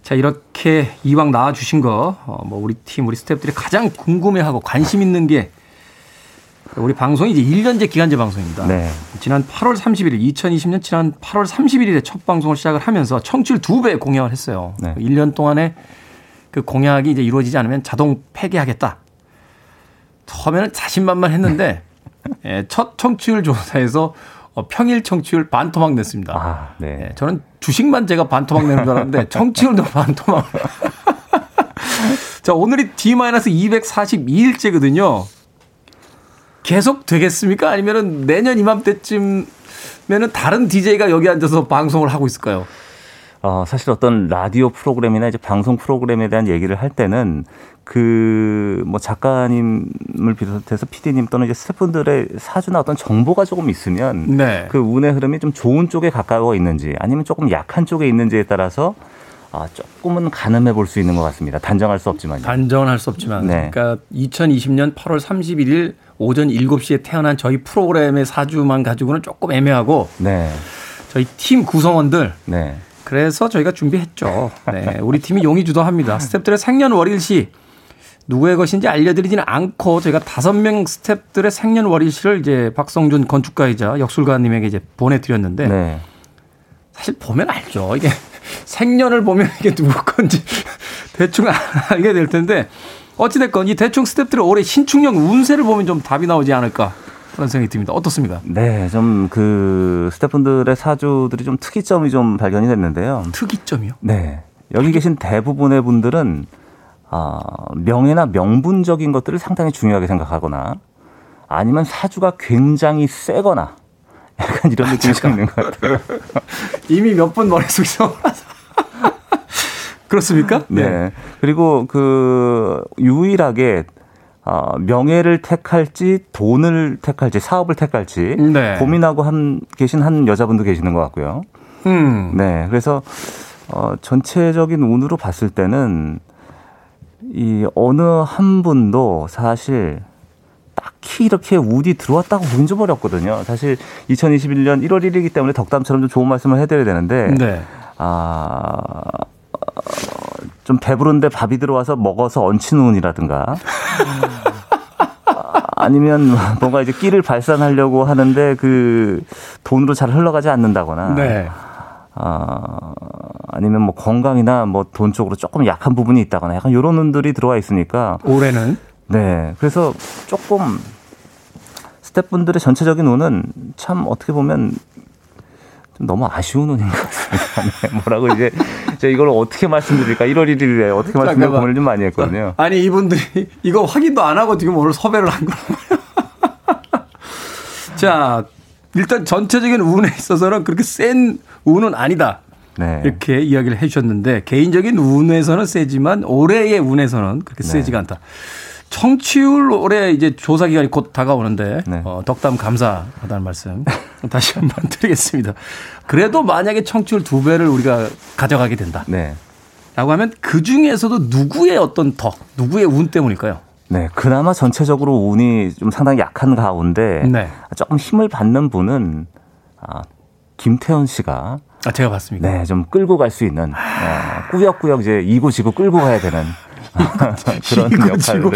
자, 이렇게 이왕 나와주신 거, 우리 팀, 우리 스태프들이 가장 궁금해하고 관심 있는 게 우리 방송이 이제 1년제 기간제 방송입니다. 네. 지난 8월 30일, 2020년 지난 8월 31일에 첫 방송을 시작을 하면서 청취율 2배 공약을 했어요. 네. 1년 동안에 그 공약이 이제 이루어지지 않으면 자동 폐기하겠다. 처음에는 자신만만 했는데 첫 청취율 조사에서 평일 청취율 반토막 냈습니다. 아, 네. 네, 저는 주식만 제가 반토막 내는 줄 알았는데 청취율도 반토막. 자, 오늘이 D-242일째거든요. 계속 되겠습니까? 아니면은 내년 이맘때쯤에는 다른 DJ가 여기 앉아서 방송을 하고 있을까요? 사실 어떤 라디오 프로그램이나 이제 방송 프로그램에 대한 얘기를 할 때는 작가님을 비롯해서 PD님 또는 이제 스태프분들의 사주나 어떤 정보가 조금 있으면 네. 그 운의 흐름이 좀 좋은 쪽에 가까워 있는지 아니면 조금 약한 쪽에 있는지에 따라서 조금은 가늠해 볼 수 있는 것 같습니다. 단정할 수 없지만요. 단정할 수 없지만. 네. 그러니까 2020년 8월 31일 오전 7시에 태어난 저희 프로그램의 사주만 가지고는 조금 애매하고 네. 저희 팀 구성원들 네. 그래서 저희가 준비했죠. 네, 우리 팀이 용이 주도합니다. 스태프들의 생년월일시 누구의 것인지 알려드리지는 않고 저희가 5명 스태프들의 생년월일시를 이제 박성준 건축가이자 역술가님에게 이제 보내드렸는데 네. 사실 보면 알죠. 이게 생년을 보면 이게 누구 건지 대충 알게 될 텐데 어찌됐건 이 대충 스태프들의 올해 신축년 운세를 보면 좀 답이 나오지 않을까 그런 생각이 듭니다. 어떻습니까? 네, 좀 그 스태프분들의 사주들이 좀 특이점이 좀 발견이 됐는데요. 특이점이요? 네, 여기 계신 대부분의 분들은 명예나 명분적인 것들을 상당히 중요하게 생각하거나 아니면 사주가 굉장히 세거나 약간 이런 느낌이 좀 있는 것 같아요. 이미 몇 분 머릿속에서 그렇습니까? 네. 네. 그리고 그 유일하게 명예를 택할지 돈을 택할지 사업을 택할지 네. 고민하고 계신 한 여자분도 계시는 것 같고요. 네. 그래서 전체적인 운으로 봤을 때는 이 어느 한 분도 사실 딱히 이렇게 운이 들어왔다고 보긴 좀 어렵거든요. 사실 2021년 1월 1일이기 때문에 덕담처럼 좀 좋은 말씀을 해드려야 되는데 네. 좀 배부른데 밥이 들어와서 먹어서 얹힌 운이라든가 아니면 뭔가 이제 끼를 발산하려고 하는데 그 돈으로 잘 흘러가지 않는다거나 네. 아니면 뭐 건강이나 뭐 돈 쪽으로 조금 약한 부분이 있다거나 약간 이런 운들이 들어와 있으니까 올해는 네, 그래서 조금 스태프분들의 전체적인 운은 참 어떻게 보면 좀 너무 아쉬운 운인 것 같습니다. 뭐라고 이제 제가 이걸 어떻게 말씀드릴까? 1월 1일에 어떻게 말씀드릴까 고민을 좀 많이 했거든요. 아니 이분들이 이거 확인도 안 하고 지금 오늘 섭외를 한 거란 말이에요. 자, 일단 전체적인 운에 있어서는 그렇게 센 운은 아니다. 네. 이렇게 이야기를 해주셨는데 개인적인 운에서는 세지만 올해의 운에서는 그렇게 네. 세지가 않다. 청취율 올해 이제 조사 기간이 곧 다가오는데 네. 덕담 감사하다는 말씀 다시 한번 드리겠습니다. 그래도 만약에 청취율 2배를 우리가 가져가게 된다. 네. 라고 하면 그중에서도 누구의 어떤 덕, 누구의 운 때문일까요? 네, 그나마 전체적으로 운이 좀 상당히 약한 가운데 네. 조금 힘을 받는 분은 김태훈 씨가 제가 봤습니다. 네, 좀 끌고 갈 수 있는 꾸역꾸역 이제 이고 지고 끌고 가야 되는 그런 역할을.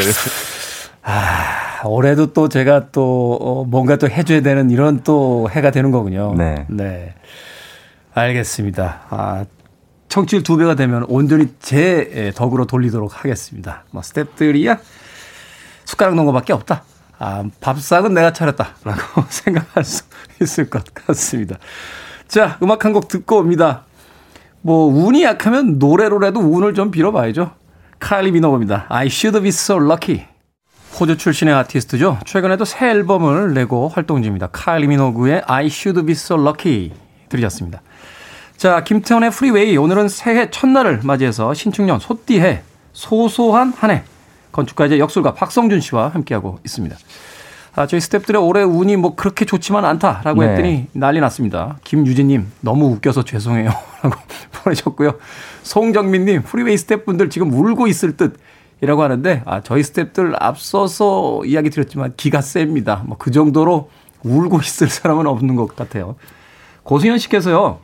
올해도 또 제가 또 뭔가 또 해줘야 되는 이런 또 해가 되는 거군요. 네, 네, 알겠습니다. 청취율 2배가 되면 온전히 제 덕으로 돌리도록 하겠습니다. 뭐 스태프들이야 숟가락 넣은 것밖에 없다. 밥상은 내가 차렸다라고 생각할 수 있을 것 같습니다. 자, 음악 한 곡 듣고 옵니다. 뭐 운이 약하면 노래로라도 운을 좀 빌어봐야죠. 카일리 미노버입니다. I should be so lucky. 호주 출신의 아티스트죠. 최근에도 새 앨범을 내고 활동 중입니다. 카일리 미노그의 I should be so lucky 들으셨습니다. 자, 김태훈의 프리웨이. 오늘은 새해 첫날을 맞이해서 신축년 소띠해 소소한 한 해 건축가이자 역술가 박성준 씨와 함께하고 있습니다. 저희 스태프들의 올해 운이 뭐 그렇게 좋지만 않다라고 네. 했더니 난리 났습니다. 김유진님 너무 웃겨서 죄송해요 라고 보내셨고요. 송정민님 프리웨이 스태프분들 지금 울고 있을 듯 이라고 하는데 저희 스태프들 앞서서 이야기 드렸지만 기가 셉니다. 뭐 그 정도로 울고 있을 사람은 없는 것 같아요. 고승현 씨께서요.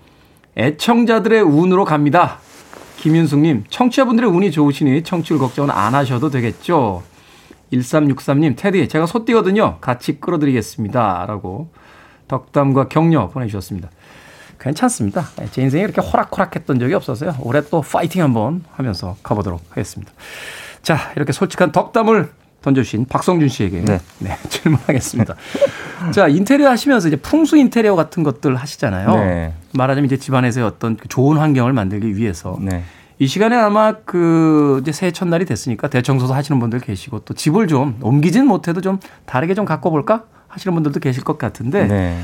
애청자들의 운으로 갑니다. 김윤숙님 청취자분들의 운이 좋으시니 청취율 걱정은 안 하셔도 되겠죠. 1363님 테디 제가 소띠거든요. 같이 끌어드리겠습니다. 라고 덕담과 격려 보내주셨습니다. 괜찮습니다. 제 인생에 이렇게 호락호락했던 적이 없어서요. 올해 또 파이팅 한번 하면서 가보도록 하겠습니다. 자, 이렇게 솔직한 덕담을 던져주신 박성준 씨에게 네. 네, 질문하겠습니다. 자, 인테리어 하시면서 이제 풍수 인테리어 같은 것들 하시잖아요. 네. 말하자면 이제 집안에서의 어떤 좋은 환경을 만들기 위해서 네. 이 시간에 아마 그 이제 새해 첫날이 됐으니까 대청소도 하시는 분들 계시고 또 집을 좀 옮기진 못해도 좀 다르게 좀 갖고 볼까 하시는 분들도 계실 것 같은데 네.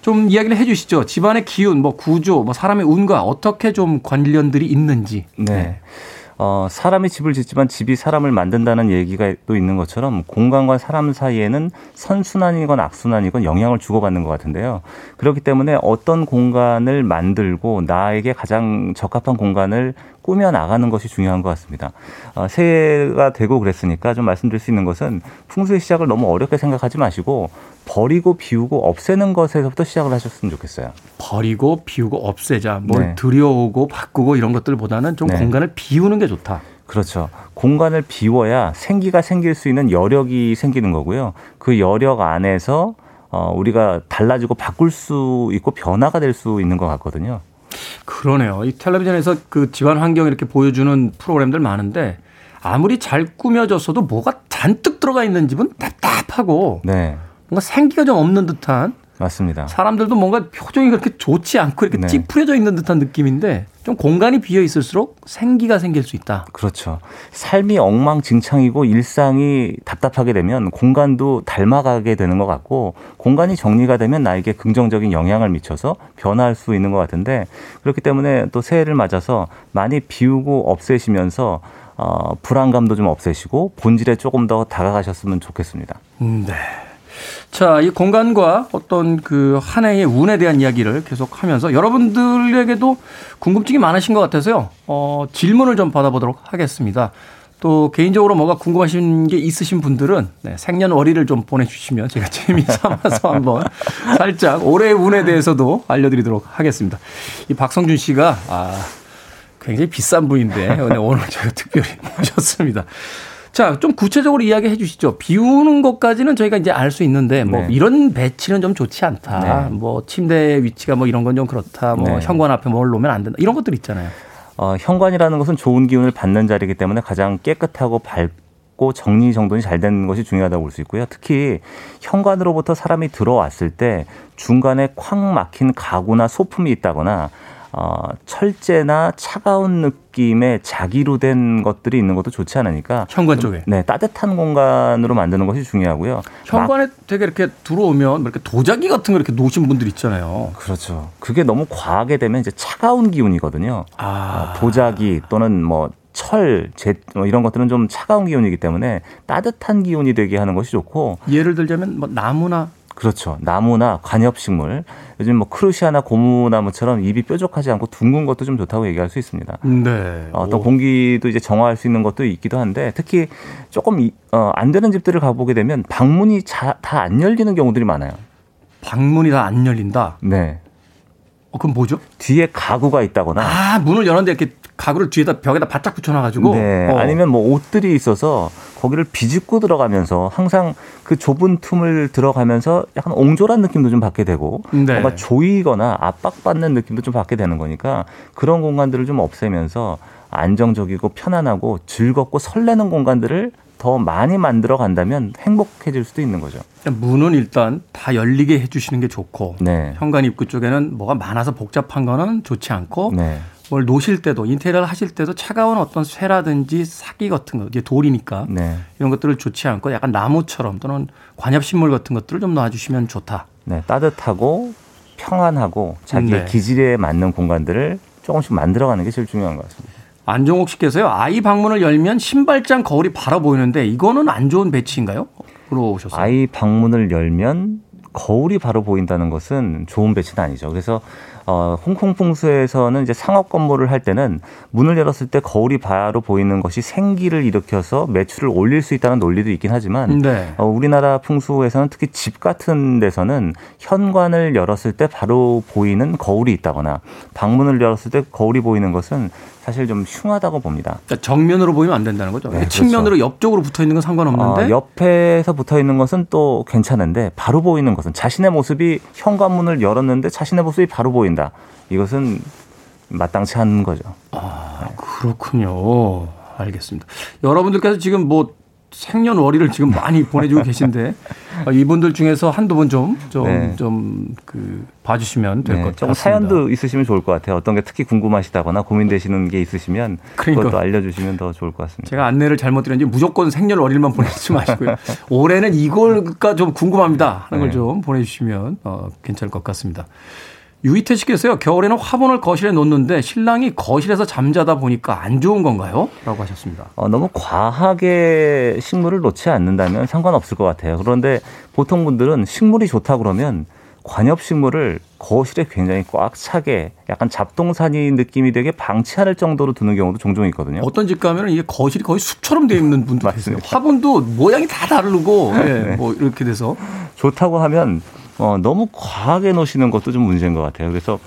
좀 이야기를 해 주시죠. 집안의 기운, 뭐 구조, 뭐 사람의 운과 어떻게 좀 관련들이 있는지. 네. 네. 사람이 집을 짓지만 집이 사람을 만든다는 얘기가 또 있는 것처럼 공간과 사람 사이에는 선순환이건 악순환이건 영향을 주고받는 것 같은데요. 그렇기 때문에 어떤 공간을 만들고 나에게 가장 적합한 공간을 꾸며 나가는 것이 중요한 것 같습니다. 새해가 되고 그랬으니까 좀 말씀드릴 수 있는 것은 풍수의 시작을 너무 어렵게 생각하지 마시고 버리고 비우고 없애는 것에서부터 시작을 하셨으면 좋겠어요. 버리고 비우고 없애자. 뭘 네. 들여오고 바꾸고 이런 것들보다는 좀 네. 공간을 비우는 게 좋다. 그렇죠. 공간을 비워야 생기가 생길 수 있는 여력이 생기는 거고요. 그 여력 안에서 우리가 달라지고 바꿀 수 있고 변화가 될 수 있는 것 같거든요. 그러네요. 이 텔레비전에서 그 집안 환경 이렇게 보여주는 프로그램들 많은데 아무리 잘 꾸며졌어도 뭐가 잔뜩 들어가 있는 집은 답답하고 네. 뭔가 생기가 좀 없는 듯한 맞습니다. 사람들도 뭔가 표정이 그렇게 좋지 않고 이렇게 네. 찌푸려져 있는 듯한 느낌인데 좀 공간이 비어 있을수록 생기가 생길 수 있다. 그렇죠. 삶이 엉망진창이고 일상이 답답하게 되면 공간도 닮아가게 되는 것 같고 공간이 정리가 되면 나에게 긍정적인 영향을 미쳐서 변화할 수 있는 것 같은데 그렇기 때문에 또 새해를 맞아서 많이 비우고 없애시면서 불안감도 좀 없애시고 본질에 조금 더 다가가셨으면 좋겠습니다. 네. 자, 이 공간과 어떤 그 한 해의 운에 대한 이야기를 계속하면서 여러분들에게도 궁금증이 많으신 것 같아서요. 질문을 좀 받아보도록 하겠습니다. 또 개인적으로 뭐가 궁금하신 게 있으신 분들은 네, 생년월일을 좀 보내주시면 제가 재미삼아서 한번 살짝 올해의 운에 대해서도 알려드리도록 하겠습니다. 이 박성준 씨가 굉장히 비싼 분인데 오늘 제가 특별히 모셨습니다. 자, 좀 구체적으로 이야기해 주시죠. 비우는 것까지는 저희가 이제 알 수 있는데 뭐 네. 이런 배치는 좀 좋지 않다. 네. 뭐 침대 위치가 뭐 이런 건 좀 그렇다. 뭐 네. 현관 앞에 뭘 놓으면 안 된다. 이런 것들 있잖아요. 현관이라는 것은 좋은 기운을 받는 자리이기 때문에 가장 깨끗하고 밝고 정리정돈이 잘 되는 것이 중요하다고 볼 수 있고요. 특히 현관으로부터 사람이 들어왔을 때 중간에 콱 막힌 가구나 소품이 있다거나 철제나 차가운 느낌의 자기로 된 것들이 있는 것도 좋지 않으니까 현관 쪽에 네 따뜻한 공간으로 만드는 것이 중요하고요. 현관에 되게 이렇게 들어오면 이렇게 도자기 같은 거 이렇게 놓으신 분들 있잖아요. 그렇죠. 그게 너무 과하게 되면 이제 차가운 기운이거든요. 도자기 또는 뭐 철, 제 이런 것들은 좀 차가운 기운이기 때문에 따뜻한 기운이 되게 하는 것이 좋고 예를 들자면 뭐 나무나 그렇죠. 나무나 관엽식물. 요즘 뭐 크루시아나 고무나무처럼 잎이 뾰족하지 않고 둥근 것도 좀 좋다고 얘기할 수 있습니다. 네. 또 공기도 이제 정화할 수 있는 것도 있기도 한데 특히 조금 안 되는 집들을 가보게 되면 방문이 다 안 열리는 경우들이 많아요. 방문이 다 안 열린다? 네. 그럼 뭐죠? 뒤에 가구가 있다거나. 문을 열었는데 이렇게 가구를 뒤에다 벽에다 바짝 붙여놔가지고. 네. 아니면 뭐 옷들이 있어서 거기를 비집고 들어가면서 항상 그 좁은 틈을 들어가면서 약간 옹졸한 느낌도 좀 받게 되고 네. 뭔가 조이거나 압박받는 느낌도 좀 받게 되는 거니까 그런 공간들을 좀 없애면서 안정적이고 편안하고 즐겁고 설레는 공간들을 더 많이 만들어 간다면 행복해질 수도 있는 거죠. 문은 일단 다 열리게 해주시는 게 좋고 네. 현관 입구 쪽에는 뭐가 많아서 복잡한 거는 좋지 않고 네. 뭘 놓으실 때도 인테리어를 하실 때도 차가운 어떤 쇠라든지 사기 같은 거 이제 돌이니까 네. 이런 것들을 좋지 않고 약간 나무처럼 또는 관엽식물 같은 것들을 좀 놔주시면 좋다. 네, 따뜻하고 평안하고 자기의 네. 기질에 맞는 공간들을 조금씩 만들어가는 게 제일 중요한 것 같습니다. 안종옥 씨께서요. 아이 방문을 열면 신발장 거울이 바라 보이는데 이거는 안 좋은 배치인가요? 물어보셨어요. 아이 방문을 열면 거울이 바로 보인다는 것은 좋은 배치는 아니죠. 그래서 홍콩 풍수에서는 이제 상업 건물을 할 때는 문을 열었을 때 거울이 바로 보이는 것이 생기를 일으켜서 매출을 올릴 수 있다는 논리도 있긴 하지만 네. 우리나라 풍수에서는 특히 집 같은 데서는 현관을 열었을 때 바로 보이는 거울이 있다거나 방문을 열었을 때 거울이 보이는 것은 사실 좀 흉하다고 봅니다. 그러니까 정면으로 보이면 안 된다는 거죠. 네, 측면으로 그렇죠. 옆쪽으로 붙어있는 건 상관없는데 옆에서 붙어있는 것은 또 괜찮은데 바로 보이는 것은 자신의 모습이 현관문을 열었는데 자신의 모습이 바로 보인다. 이것은 마땅치 않은 거죠. 그렇군요. 알겠습니다. 여러분들께서 지금 뭐 생년월일을 지금 많이 보내주고 계신데 이분들 중에서 한두 분 좀 봐주시면 될 것 같습니다. 좀 사연도 있으시면 좋을 것 같아요. 어떤 게 특히 궁금하시다거나 고민되시는 게 있으시면 그것도 알려주시면 더 좋을 것 같습니다. 제가 안내를 잘못 드렸는지 무조건 생년월일만 보내주지 마시고요. 올해는 이걸까 좀 궁금합니다 하는 걸 좀 보내주시면 괜찮을 것 같습니다. 유희태 씨께서요. 겨울에는 화분을 거실에 놓는데 신랑이 거실에서 잠자다 보니까 안 좋은 건가요? 라고 하셨습니다. 너무 과하게 식물을 놓지 않는다면 상관없을 것 같아요. 그런데 보통 분들은 식물이 좋다 그러면 관엽식물을 거실에 굉장히 꽉 차게 약간 잡동사니 느낌이 되게 방치할 정도로 두는 경우도 종종 있거든요. 어떤 집 가면 이게 거실이 거의 숲처럼 되어 있는 분도 계세요. 화분도 모양이 다 다르고 네, 뭐 이렇게 돼서. 좋다고 하면 너무 과하게 놓으시는 것도 좀 문제인 것 같아요. 그래서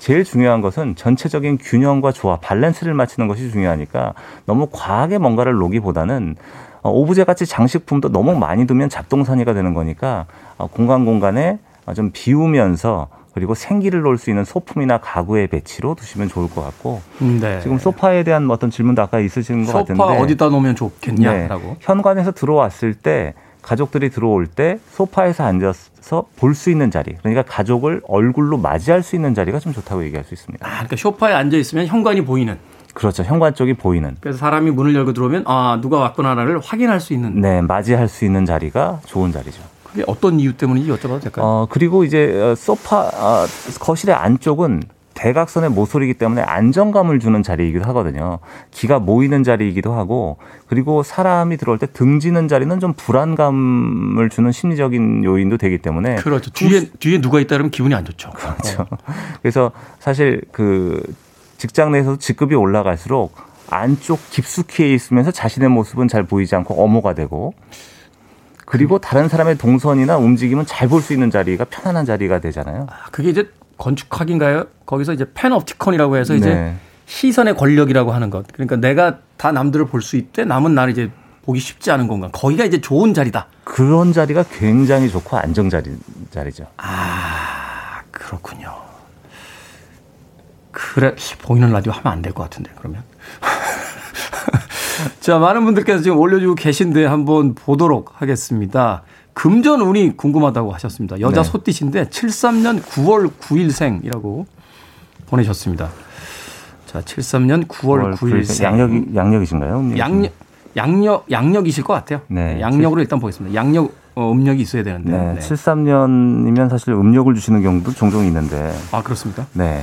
제일 중요한 것은 전체적인 균형과 조화, 밸런스를 맞추는 것이 중요하니까 너무 과하게 뭔가를 놓기보다는 오브제같이 장식품도 너무 많이 두면 잡동사니가 되는 거니까 공간공간에 좀 비우면서 그리고 생기를 넣을 수 있는 소품이나 가구의 배치로 두시면 좋을 것 같고 네. 지금 소파에 대한 어떤 질문도 아까 있으신 것 같은데 소파 어디다 놓으면 좋겠냐라고 네. 현관에서 들어왔을 때 가족들이 들어올 때 소파에서 앉아서 볼 수 있는 자리 그러니까 가족을 얼굴로 맞이할 수 있는 자리가 좀 좋다고 얘기할 수 있습니다. 그러니까 소파에 앉아있으면 현관이 보이는. 그렇죠. 현관 쪽이 보이는. 그래서 사람이 문을 열고 들어오면 누가 왔구나를 확인할 수 있는. 네. 맞이할 수 있는 자리가 좋은 자리죠. 그게 어떤 이유 때문인지 여쭤봐도 될까요? 그리고 이제 소파 거실의 안쪽은 대각선의 모서리이기 때문에 안정감을 주는 자리이기도 하거든요. 기가 모이는 자리이기도 하고 그리고 사람이 들어올 때 등지는 자리는 좀 불안감을 주는 심리적인 요인도 되기 때문에 그렇죠. 뒤에 누가 있다 그러면 기분이 안 좋죠. 그렇죠. 그래서 사실 그 직장 내에서도 직급이 올라갈수록 안쪽 깊숙이에 있으면서 자신의 모습은 잘 보이지 않고 엄호가 되고 그리고 다른 사람의 동선이나 움직임은 잘 볼 수 있는 자리가 편안한 자리가 되잖아요. 그게 이제 건축학인가요? 거기서 이제 팬옵티콘이라고 해서 이제 네. 시선의 권력이라고 하는 것. 그러니까 내가 다 남들을 볼 수 있대 남은 나를 이제 보기 쉽지 않은 공간. 거기가 이제 좋은 자리다. 그런 자리가 굉장히 좋고 안정자리죠. 그렇군요. 그래 보이는 라디오 하면 안 될 것 같은데 그러면. 자, 많은 분들께서 지금 올려주고 계신데 한번 보도록 하겠습니다. 금전운이 궁금하다고 하셨습니다. 여자 네. 소띠신데 73년 9월 9일생이라고 보내셨습니다. 자, 73년 9월 9일생. 양력이신가요? 양력이실 것 같아요. 네. 양력으로 일단 보겠습니다. 양력 음력이 있어야 되는데. 네. 73년이면 사실 음력을 주시는 경우도 종종 있는데. 그렇습니까? 네.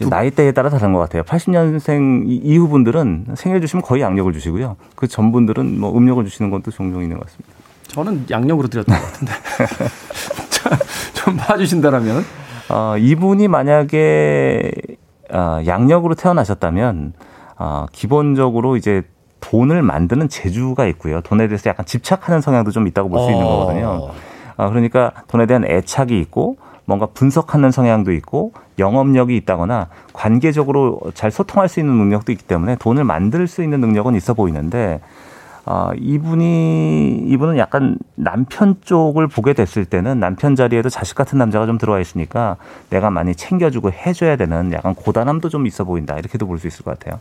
나이대에 따라 다른 것 같아요. 80년생 이후 분들은 생일 주시면 거의 양력을 주시고요. 그 전 분들은 뭐 음력을 주시는 것도 종종 있는 것 같습니다. 저는 양력으로 드렸던 것 같은데. 좀 봐주신다라면. 이분이 만약에 양력으로 태어나셨다면 기본적으로 이제 돈을 만드는 재주가 있고요. 돈에 대해서 약간 집착하는 성향도 좀 있다고 볼 수 있는 거거든요. 그러니까 돈에 대한 애착이 있고 뭔가 분석하는 성향도 있고 영업력이 있다거나 관계적으로 잘 소통할 수 있는 능력도 있기 때문에 돈을 만들 수 있는 능력은 있어 보이는데 이분은 약간 남편 쪽을 보게 됐을 때는 남편 자리에도 자식 같은 남자가 좀 들어와 있으니까 내가 많이 챙겨주고 해줘야 되는 약간 고단함도 좀 있어 보인다. 이렇게도 볼 수 있을 것 같아요.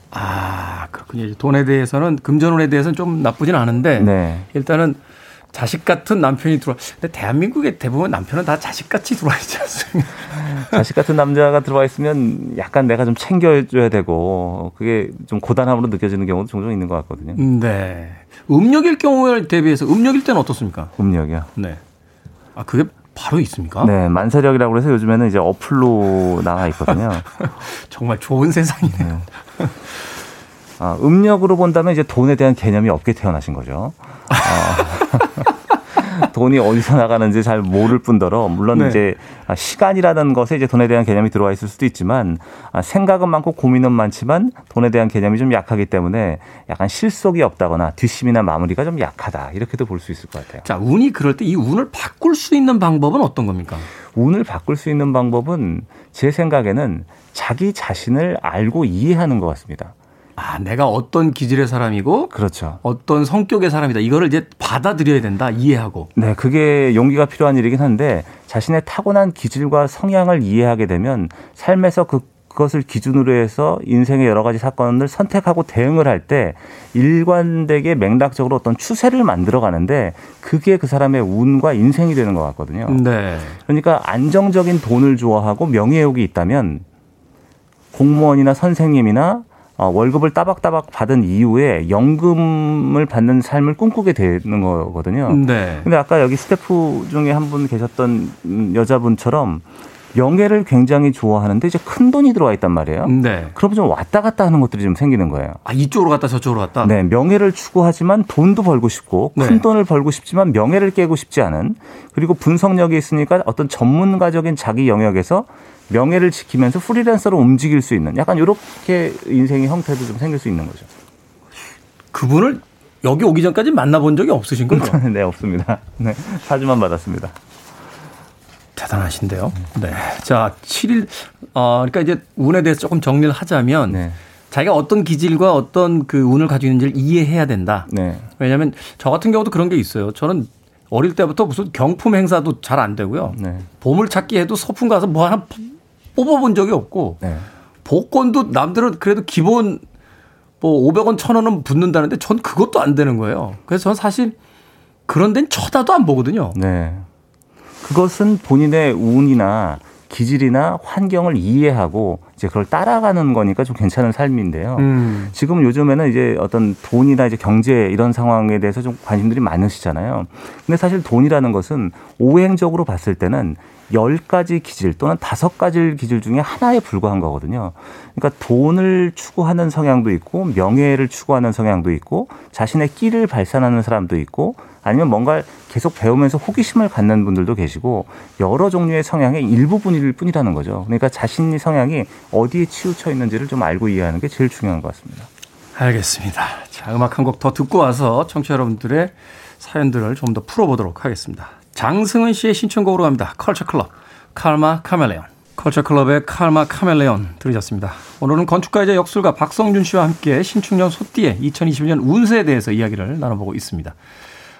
그렇군요. 돈에 대해서는 금전운에 대해서는 좀 나쁘진 않은데 네. 일단은 자식 같은 남편이 들어와. 근데 대한민국의 대부분 남편은 다 자식같이 들어와 있지 않습니까? 자식 같은 남자가 들어와 있으면 약간 내가 좀 챙겨줘야 되고 그게 좀 고단함으로 느껴지는 경우도 종종 있는 것 같거든요. 네. 음력일 경우에 대비해서 음력일 때는 어떻습니까? 음력이요? 네. 그게 바로 있습니까? 네. 만세력이라고 해서 요즘에는 이제 어플로 나와 있거든요. 정말 좋은 세상이네요. 네. 음력으로 본다면 이제 돈에 대한 개념이 없게 태어나신 거죠. 돈이 어디서 나가는지 잘 모를 뿐더러 물론 네. 이제 시간이라는 것에 이제 돈에 대한 개념이 들어와 있을 수도 있지만 생각은 많고 고민은 많지만 돈에 대한 개념이 좀 약하기 때문에 약간 실속이 없다거나 뒷심이나 마무리가 좀 약하다 이렇게도 볼 수 있을 것 같아요. 자, 운이 그럴 때 이 운을 바꿀 수 있는 방법은 어떤 겁니까? 운을 바꿀 수 있는 방법은 제 생각에는 자기 자신을 알고 이해하는 것 같습니다. 내가 어떤 기질의 사람이고 그렇죠. 어떤 성격의 사람이다. 이거를 이제 받아들여야 된다. 이해하고. 네, 그게 용기가 필요한 일이긴 한데 자신의 타고난 기질과 성향을 이해하게 되면 삶에서 그것을 기준으로 해서 인생의 여러 가지 사건을 선택하고 대응을 할 때 일관되게 맥락적으로 어떤 추세를 만들어 가는데 그게 그 사람의 운과 인생이 되는 것 같거든요. 네. 그러니까 안정적인 돈을 좋아하고 명예욕이 있다면 공무원이나 선생님이나 월급을 따박따박 받은 이후에 연금을 받는 삶을 꿈꾸게 되는 거거든요. 네. 근데 아까 여기 스태프 중에 한 분 계셨던 여자분처럼 영예를 굉장히 좋아하는데 이제 큰 돈이 들어와 있단 말이에요. 네. 그럼 좀 왔다 갔다 하는 것들이 좀 생기는 거예요. 아, 이쪽으로 갔다 저쪽으로 갔다. 네, 명예를 추구하지만 돈도 벌고 싶고 큰 돈을 벌고 싶지만 명예를 깨고 싶지 않은, 그리고 분석력이 있으니까 어떤 전문가적인 자기 영역에서 명예를 지키면서 프리랜서로 움직일 수 있는 약간 이렇게 인생의 형태도 좀 생길 수 있는 거죠. 그분을 여기 오기 전까지 만나본 적이 없으신 거죠? 네, 없습니다. 네, 사주만 받았습니다. 대단하신데요. 네. 자, 7일, 그러니까 이제 운에 대해서 조금 정리를 하자면 네. 자기가 어떤 기질과 어떤 그 운을 가지고 있는지를 이해해야 된다. 네. 왜냐하면 저 같은 경우도 그런 게 있어요. 저는 어릴 때부터 무슨 경품 행사도 잘 안 되고요. 네. 보물찾기 해도 서품 가서 뭐 하나 뽑아본 적이 없고 네. 복권도 남들은 그래도 기본 뭐 500원, 1000원은 붙는다는데 전 그것도 안 되는 거예요. 그래서 전 사실 그런 데는 쳐다도 안 보거든요. 네. 그것은 본인의 운이나 기질이나 환경을 이해하고 이제 그걸 따라가는 거니까 좀 괜찮은 삶인데요. 지금 요즘에는 이제 어떤 돈이나 이제 경제 이런 상황에 대해서 좀 관심들이 많으시잖아요. 근데 사실 돈이라는 것은 오행적으로 봤을 때는 10가지 기질 또는 5가지 기질 중에 하나에 불과한 거거든요. 그러니까 돈을 추구하는 성향도 있고 명예를 추구하는 성향도 있고 자신의 끼를 발산하는 사람도 있고 아니면 뭔가 계속 배우면서 호기심을 갖는 분들도 계시고 여러 종류의 성향의 일부분일 뿐이라는 거죠. 그러니까 자신의 성향이 어디에 치우쳐 있는지를 좀 알고 이해하는 게 제일 중요한 것 같습니다. 알겠습니다. 자, 음악 한 곡 더 듣고 와서 청취자 여러분들의 사연들을 좀 더 풀어보도록 하겠습니다. 장승은 씨의 신청곡으로 갑니다. 컬처클럽, 칼마 카멜레온. 컬처클럽의 칼마 카멜레온 들으셨습니다. 오늘은 건축가이자 역술가 박성준 씨와 함께 신축년 소띠의 2021년 운세에 대해서 이야기를 나눠보고 있습니다.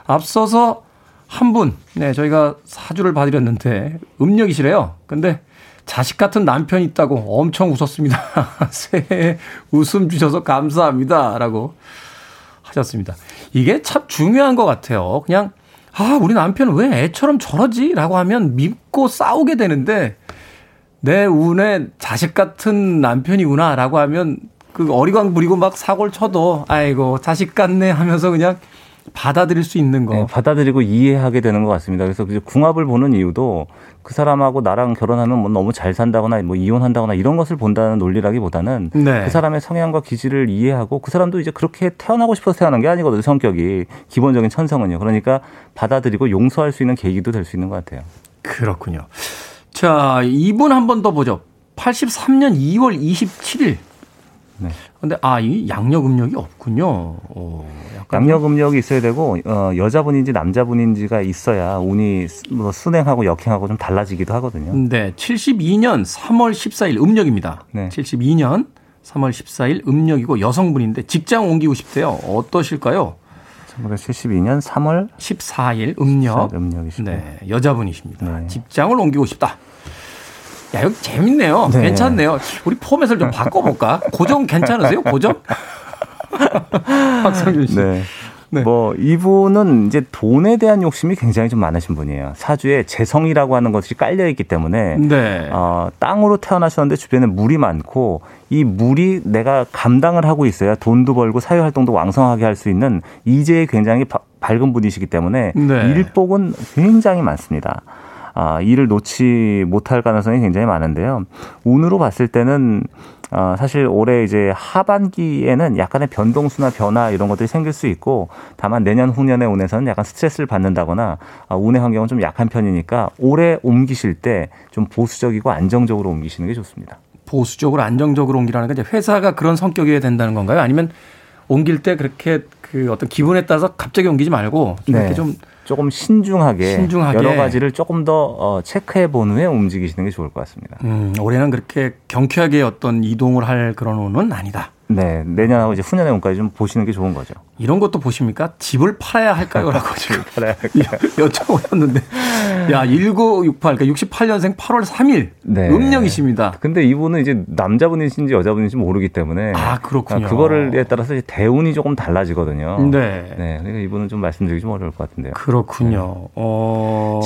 앞서서 한 분, 네, 저희가 사주를 봐드렸는데 음력이시래요. 근데 자식 같은 남편이 있다고 엄청 웃었습니다. 새해 웃음 주셔서 감사합니다. 라고 하셨습니다. 이게 참 중요한 것 같아요. 그냥, 아, 우리 남편은 왜 애처럼 저러지? 라고 하면 밉고 싸우게 되는데 내 운에 자식 같은 남편이구나 라고 하면 그 어리광 부리고 막 사고를 쳐도 아이고, 자식 같네 하면서 그냥 받아들일 수 있는 거. 네, 받아들이고 이해하게 되는 것 같습니다. 그래서 궁합을 보는 이유도 그 사람하고 나랑 결혼하면 뭐 너무 잘 산다거나 뭐 이혼한다거나 이런 것을 본다는 논리라기보다는 네. 그 사람의 성향과 기질을 이해하고 그 사람도 이제 그렇게 태어나고 싶어서 태어난 게 아니거든요. 성격이. 기본적인 천성은요. 그러니까 받아들이고 용서할 수 있는 계기도 될 수 있는 것 같아요. 그렇군요. 자, 이분 한 번 더 보죠. 83년 2월 27일. 네. 근데 아, 이 양력 음력이 없군요. 양력 음력이 있어야 되고 여자분인지 남자분인지가 있어야 운이 뭐 순행하고 역행하고 좀 달라지기도 하거든요. 네, 72년 3월 14일 음력입니다. 네. 72년 3월 14일 음력이고 여성분인데 직장 옮기고 싶대요. 어떠실까요? 1972년 3월 14일 음력. 네, 여자분이십니다. 네. 직장을 옮기고 싶다. 야, 이거 재밌네요. 네. 괜찮네요. 우리 포맷을 좀 바꿔볼까? 고정 괜찮으세요? 고정? 박성준 씨. 네. 네. 뭐, 이분은 이제 돈에 대한 욕심이 굉장히 좀 많으신 분이에요. 사주에 재성이라고 하는 것이 깔려있기 때문에 네. 땅으로 태어나셨는데 주변에 물이 많고 이 물이 내가 감당을 하고 있어야 돈도 벌고 사회활동도 왕성하게 할 수 있는 이재에 굉장히 밝은 분이시기 때문에 네. 일복은 굉장히 많습니다. 일을 놓지 못할 가능성이 굉장히 많은데요. 운으로 봤을 때는 사실 올해 이제 하반기에는 약간의 변동수나 변화 이런 것들이 생길 수 있고 다만 내년 후년의 운에서는 약간 스트레스를 받는다거나 운의 환경은 좀 약한 편이니까 올해 옮기실 때 좀 보수적이고 안정적으로 옮기시는 게 좋습니다. 보수적으로 안정적으로 옮기라는 게 이제 회사가 그런 성격이어야 된다는 건가요? 아니면 옮길 때 그렇게 그 어떤 기분에 따라서 갑자기 옮기지 말고 좀 네. 이렇게 좀 조금 신중하게 여러 가지를 조금 더 체크해 본 후에 움직이시는 게 좋을 것 같습니다. 올해는 그렇게 경쾌하게 어떤 이동을 할 그런 운은 아니다. 네, 내년하고 이제 후년의 운까지 좀 보시는 게 좋은 거죠. 이런 것도 보십니까? 집을 팔아야 할까요라고 지금 여쭤보셨는데, 야 1968, 그러니까 68년생 8월 3일 네. 음력이십니다. 근데 이분은 이제 남자분이신지 여자분이신지 모르기 때문에 아 그렇군요. 그거를에 따라서 이제 대운이 조금 달라지거든요. 네, 네, 그러니까 이분은 좀 말씀드리기 좀 어려울 것 같은데요. 그렇군요. 네.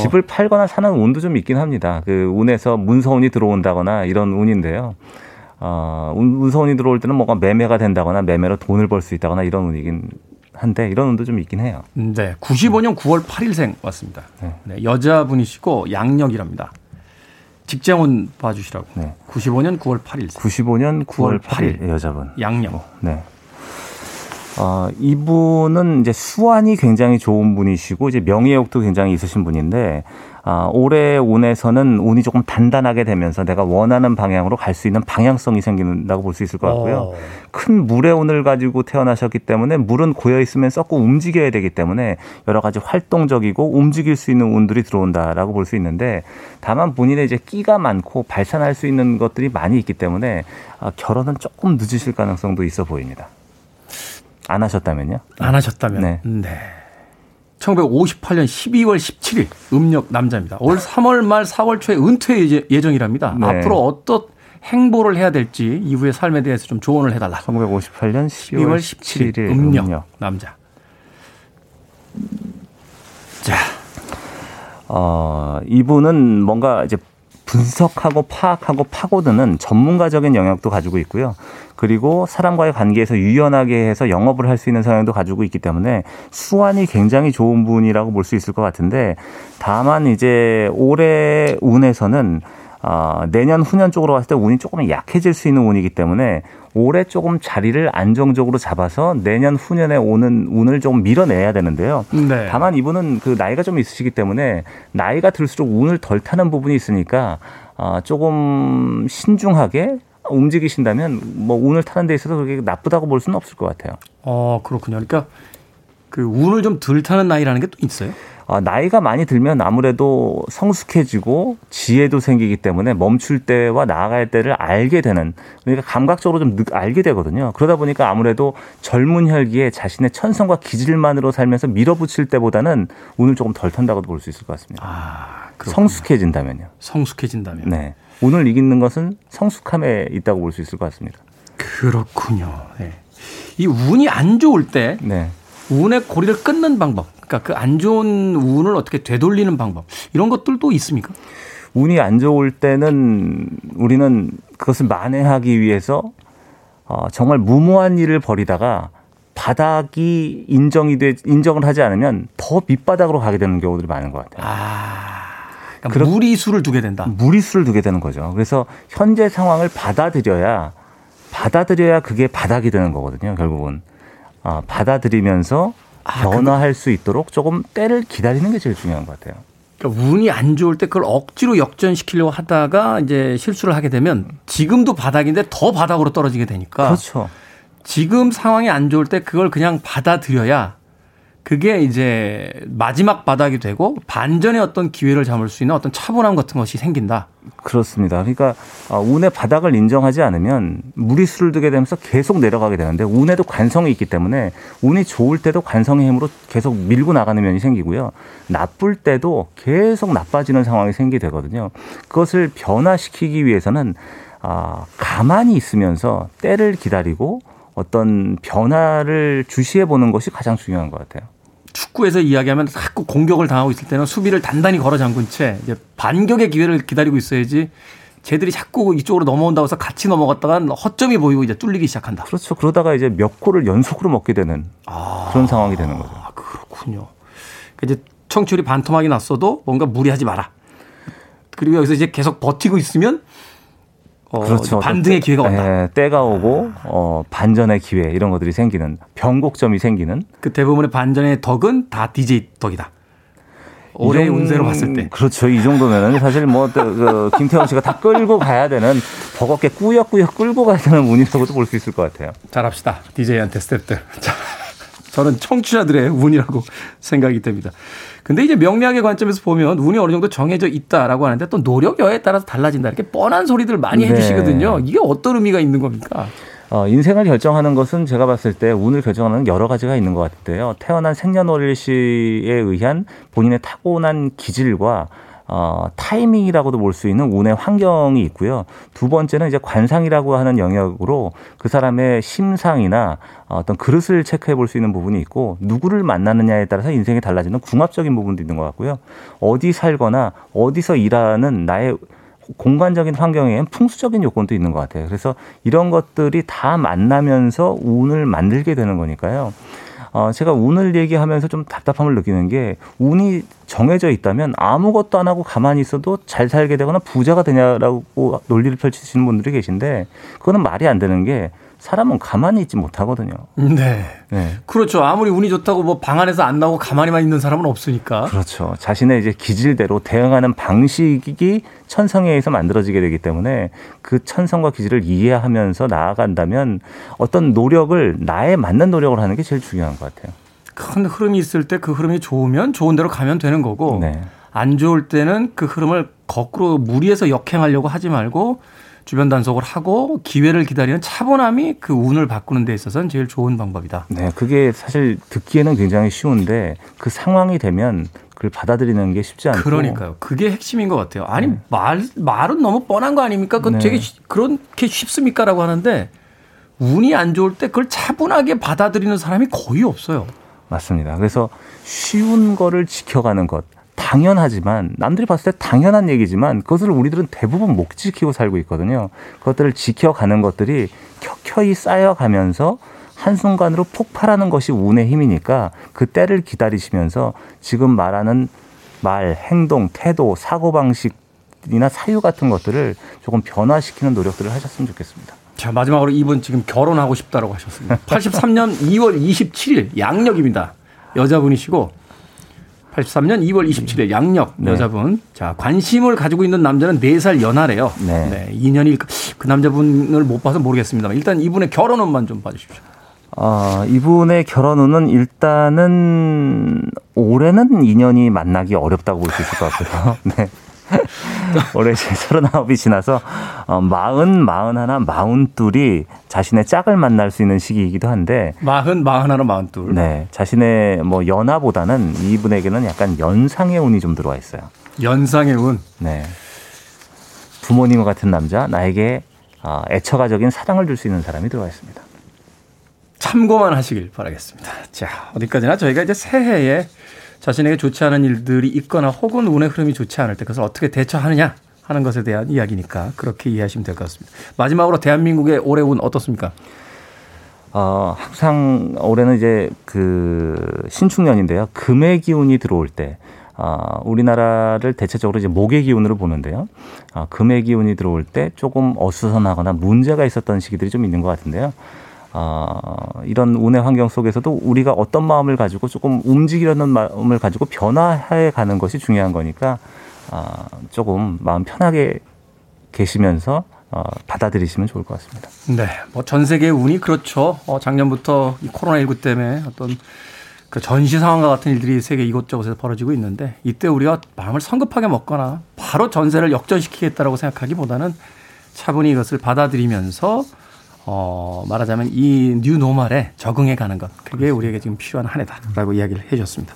집을 팔거나 사는 운도 좀 있긴 합니다. 그 운에서 문서운이 들어온다거나 이런 운인데요. 운서운이 들어올 때는 뭔가 매매가 된다거나 매매로 돈을 벌 수 있다거나 이런 운이긴 한데 이런 운도 좀 있긴 해요. 네, 95년 9월 8일생 왔습니다. 네. 네, 여자분이시고 양력이랍니다. 직장원 봐주시라고. 네. 95년 9월 8일. 95년 9월 8일. 여자분. 양양. 네. 이분은 이제 수완이 굉장히 좋은 분이시고 이제 명예욕도 굉장히 있으신 분인데 올해 운에서는 운이 조금 단단하게 되면서 내가 원하는 방향으로 갈 수 있는 방향성이 생긴다고 볼 수 있을 것 같고요. 큰 물의 운을 가지고 태어나셨기 때문에 물은 고여 있으면 썩고 움직여야 되기 때문에 여러 가지 활동적이고 움직일 수 있는 운들이 들어온다라고 볼 수 있는데 다만 본인의 이제 끼가 많고 발산할 수 있는 것들이 많이 있기 때문에 결혼은 조금 늦으실 가능성도 있어 보입니다. 안 하셨다면요? 안 하셨다면. 네. 네. 1958년 12월 17일 음력 남자입니다. 올 3월 말 4월 초에 은퇴 예정이랍니다. 네. 앞으로 어떤 행보를 해야 될지 이후의 삶에 대해서 좀 조언을 해달라. 1958년 12월 17일 음력 남자. 자, 이분은 뭔가 이제 분석하고 파악하고 파고드는 전문가적인 영역도 가지고 있고요. 그리고 사람과의 관계에서 유연하게 해서 영업을 할 수 있는 성향도 가지고 있기 때문에 수완이 굉장히 좋은 분이라고 볼 수 있을 것 같은데 다만 이제 올해 운에서는 내년 후년 쪽으로 갔을 때 운이 조금 약해질 수 있는 운이기 때문에 올해 조금 자리를 안정적으로 잡아서 내년 후년에 오는 운을 좀 밀어내야 되는데요. 네. 다만 이분은 그 나이가 좀 있으시기 때문에 나이가 들수록 운을 덜 타는 부분이 있으니까 조금 신중하게 움직이신다면 뭐 운을 타는 데 있어서 그렇게 나쁘다고 볼 수는 없을 것 같아요. 그렇군요. 그러니까 그 운을 좀 덜 타는 나이라는 게 또 있어요? 나이가 많이 들면 아무래도 성숙해지고 지혜도 생기기 때문에 멈출 때와 나아갈 때를 알게 되는, 그러니까 감각적으로 좀 알게 되거든요. 그러다 보니까 아무래도 젊은 혈기에 자신의 천성과 기질만으로 살면서 밀어붙일 때보다는 운을 조금 덜 탄다고 볼 수 있을 것 같습니다. 성숙해진다면요. 성숙해진다면. 네. 운을 이기는 것은 성숙함에 있다고 볼 수 있을 것 같습니다. 그렇군요. 네. 이 운이 안 좋을 때 네. 운의 고리를 끊는 방법, 그러니까 그 안 좋은 운을 어떻게 되돌리는 방법, 이런 것들도 있습니까? 운이 안 좋을 때는 우리는 그것을 만회하기 위해서 정말 무모한 일을 벌이다가 바닥이 인정을 하지 않으면 더 밑바닥으로 가게 되는 경우들이 많은 것 같아요. 그러니까 무리수를 두게 된다. 무리수를 두게 되는 거죠. 그래서 현재 상황을 받아들여야 그게 바닥이 되는 거거든요. 결국은. 받아들이면서 변화할 수 있도록 조금 때를 기다리는 게 제일 중요한 것 같아요. 그러니까 운이 안 좋을 때 그걸 억지로 역전시키려고 하다가 이제 실수를 하게 되면 지금도 바닥인데 더 바닥으로 떨어지게 되니까. 그렇죠. 지금 상황이 안 좋을 때 그걸 그냥 받아들여야 그게 이제 마지막 바닥이 되고 반전의 어떤 기회를 잡을 수 있는 어떤 차분함 같은 것이 생긴다. 그렇습니다. 그러니까 운의 바닥을 인정하지 않으면 무리수를 두게 되면서 계속 내려가게 되는데 운에도 관성이 있기 때문에 운이 좋을 때도 관성의 힘으로 계속 밀고 나가는 면이 생기고요. 나쁠 때도 계속 나빠지는 상황이 생기게 되거든요. 그것을 변화시키기 위해서는 가만히 있으면서 때를 기다리고 어떤 변화를 주시해 보는 것이 가장 중요한 것 같아요. 축구에서 이야기하면 자꾸 공격을 당하고 있을 때는 수비를 단단히 걸어 잠근 채 이제 반격의 기회를 기다리고 있어야지 쟤들이 자꾸 이쪽으로 넘어온다고 해서 같이 넘어갔다가 허점이 보이고 이제 뚫리기 시작한다. 그렇죠. 그러다가 이제 몇 골을 연속으로 먹게 되는 그런 상황이 되는 거죠. 그렇군요. 그러니까 이제 청취율이 반토막이 났어도 뭔가 무리하지 마라. 그리고 여기서 이제 계속 버티고 있으면 그렇죠. 반등의 기회가 온다. 때가 오고 반전의 기회 이런 것들이 생기는 변곡점이 생기는. 그 대부분의 반전의 덕은 다 DJ 덕이다. 올해 운세로 봤을 때. 그렇죠. 이 정도면은 사실 뭐 김태원 씨가 다 끌고 가야 되는 버겁게 꾸역꾸역 끌고 가야 되는 운이라고도 볼 수 있을 것 같아요. 잘합시다. DJ한테 스텝들. 저는 청취자들의 운이라고 생각이 됩니다. 근데 이제 명리학의 관점에서 보면 운이 어느 정도 정해져 있다라고 하는데 또 노력 여에 따라서 달라진다. 이렇게 뻔한 소리들 많이 해주시거든요. 이게 어떤 의미가 있는 겁니까? 인생을 결정하는 것은 제가 봤을 때 운을 결정하는 여러 가지가 있는 것 같은데요. 태어난 생년월일시에 의한 본인의 타고난 기질과 타이밍이라고도 볼 수 있는 운의 환경이 있고요. 두 번째는 이제 관상이라고 하는 영역으로 그 사람의 심상이나 어떤 그릇을 체크해 볼 수 있는 부분이 있고 누구를 만나느냐에 따라서 인생이 달라지는 궁합적인 부분도 있는 것 같고요. 어디 살거나 어디서 일하는 나의 공간적인 환경에는 풍수적인 요건도 있는 것 같아요. 그래서 이런 것들이 다 만나면서 운을 만들게 되는 거니까요. 제가 운을 얘기하면서 좀 답답함을 느끼는 게 운이 정해져 있다면 아무것도 안 하고 가만히 있어도 잘 살게 되거나 부자가 되냐라고 논리를 펼치시는 분들이 계신데 그거는 말이 안 되는 게 사람은 가만히 있지 못하거든요. 네. 네. 그렇죠. 아무리 운이 좋다고 뭐 방 안에서 안 나오고 가만히만 있는 사람은 없으니까. 그렇죠. 자신의 이제 기질대로 대응하는 방식이 천성에 의해서 만들어지게 되기 때문에 그 천성과 기질을 이해하면서 나아간다면 어떤 노력을 나에 맞는 노력을 하는 게 제일 중요한 것 같아요. 큰 흐름이 있을 때 그 흐름이 좋으면 좋은 대로 가면 되는 거고 네. 안 좋을 때는 그 흐름을 거꾸로 무리해서 역행하려고 하지 말고 주변 단속을 하고 기회를 기다리는 차분함이 그 운을 바꾸는 데 있어서는 제일 좋은 방법이다. 네, 그게 사실 듣기에는 굉장히 쉬운데 그 상황이 되면 그걸 받아들이는 게 쉽지 않고. 그러니까요. 그게 핵심인 것 같아요. 아니 네. 말은 너무 뻔한 거 아닙니까? 그건 네. 되게 그렇게 쉽습니까라고 하는데 운이 안 좋을 때 그걸 차분하게 받아들이는 사람이 거의 없어요. 맞습니다. 그래서 쉬운 거를 지켜가는 것. 당연하지만 남들이 봤을 때 당연한 얘기지만 그것을 우리들은 대부분 못 지키고 살고 있거든요. 그것들을 지켜가는 것들이 켜켜이 쌓여가면서 한순간으로 폭발하는 것이 운의 힘이니까 그 때를 기다리시면서 지금 말하는 말, 행동, 태도, 사고방식이나 사유 같은 것들을 조금 변화시키는 노력들을 하셨으면 좋겠습니다. 자, 마지막으로 이분 지금 결혼하고 싶다라고 하셨습니다. 83년 2월 27일 양력입니다. 여자분이시고 83년 2월 27일 양력 네. 여자분. 자, 관심을 가지고 있는 남자는 4살 연하래요. 네. 네, 2년이 그 남자분을 못 봐서 모르겠습니다만 일단 이분의 결혼운만 좀 봐주십시오. 이분의 결혼운은 일단은 올해는 인연이 만나기 어렵다고 볼 수 있을 것 같고요. 네. 올해 제 39이 지나서 40, 41, 42이 자신의 짝을 만날 수 있는 시기이기도 한데 40, 41, 42 네, 자신의 뭐 연하보다는 이분에게는 약간 연상의 운이 좀 들어와 있어요. 연상의 운? 네. 부모님과 같은 남자, 나에게 애처가적인 사랑을 줄 수 있는 사람이 들어와 있습니다. 참고만 하시길 바라겠습니다. 자, 어디까지나 저희가 이제 새해에 자신에게 좋지 않은 일들이 있거나 혹은 운의 흐름이 좋지 않을 때 그것을 어떻게 대처하느냐 하는 것에 대한 이야기니까 그렇게 이해하시면 될 것 같습니다. 마지막으로 대한민국의 올해 운 어떻습니까? 항상 올해는 이제 그 신축년인데요. 금의 기운이 들어올 때 우리나라를 대체적으로 이제 목의 기운으로 보는데요. 금의 기운이 들어올 때 조금 어수선하거나 문제가 있었던 시기들이 좀 있는 것 같은데요. 이런 운의 환경 속에서도 우리가 어떤 마음을 가지고 조금 움직이려는 마음을 가지고 변화해 가는 것이 중요한 거니까 조금 마음 편하게 계시면서 받아들이시면 좋을 것 같습니다. 네, 뭐 전 세계의 운이 그렇죠. 작년부터 이 코로나19 때문에 어떤 그 전시 상황과 같은 일들이 세계 이곳저곳에서 벌어지고 있는데 이때 우리가 마음을 성급하게 먹거나 바로 전세를 역전시키겠다라고 생각하기보다는 차분히 이것을 받아들이면서 말하자면 이 뉴노멀에 적응해가는 것. 그게 우리에게 지금 필요한 한 해다라고 이야기를 해 주셨습니다.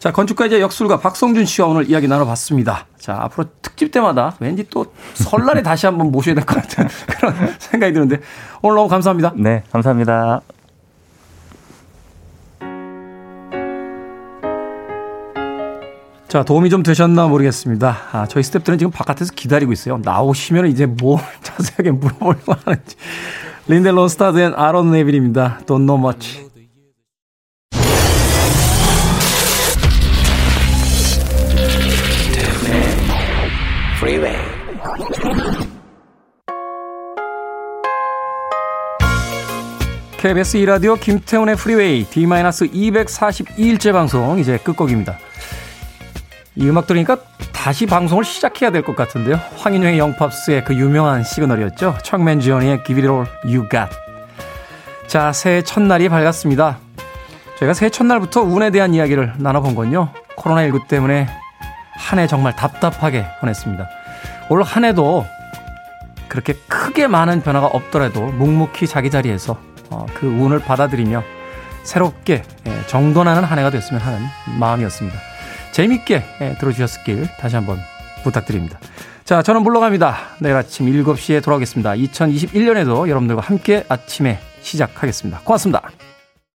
자, 건축가이자 역술가 박성준 씨와 오늘 이야기 나눠봤습니다. 자, 앞으로 특집 때마다 왠지 또 설날에 다시 한번 모셔야 될 것 같은 그런 생각이 드는데 오늘 너무 감사합니다. 네, 감사합니다. 자, 도움이 좀 되셨나 모르겠습니다. 저희 스태프들은 지금 바깥에서 기다리고 있어요. 나오시면 이제 뭘 자세하게 물어보려고 하는지. 린델 호스타든 아론 네빌입니다. Don't know much. 프리웨이. KBS 1라디오 김태훈의 프리웨이 D-242일째 방송 이제 끝곡입니다. 이 음악 들으니까 다시 방송을 시작해야 될 것 같은데요. 황인영의 영팝스의 그 유명한 시그널이었죠. 청맨 지오니의 Give It All You Got. 자, 새해 첫날이 밝았습니다. 저희가 새해 첫날부터 운에 대한 이야기를 나눠본 건요. 코로나19 때문에 한 해 정말 답답하게 보냈습니다. 올 한 해도 그렇게 크게 많은 변화가 없더라도 묵묵히 자기 자리에서 그 운을 받아들이며 새롭게 정돈하는 한 해가 됐으면 하는 마음이었습니다. 재밌게 들어주셨길 다시 한번 부탁드립니다. 자, 저는 물러갑니다. 내일 아침 7시에 돌아오겠습니다. 2021년에도 여러분들과 함께 아침에 시작하겠습니다. 고맙습니다.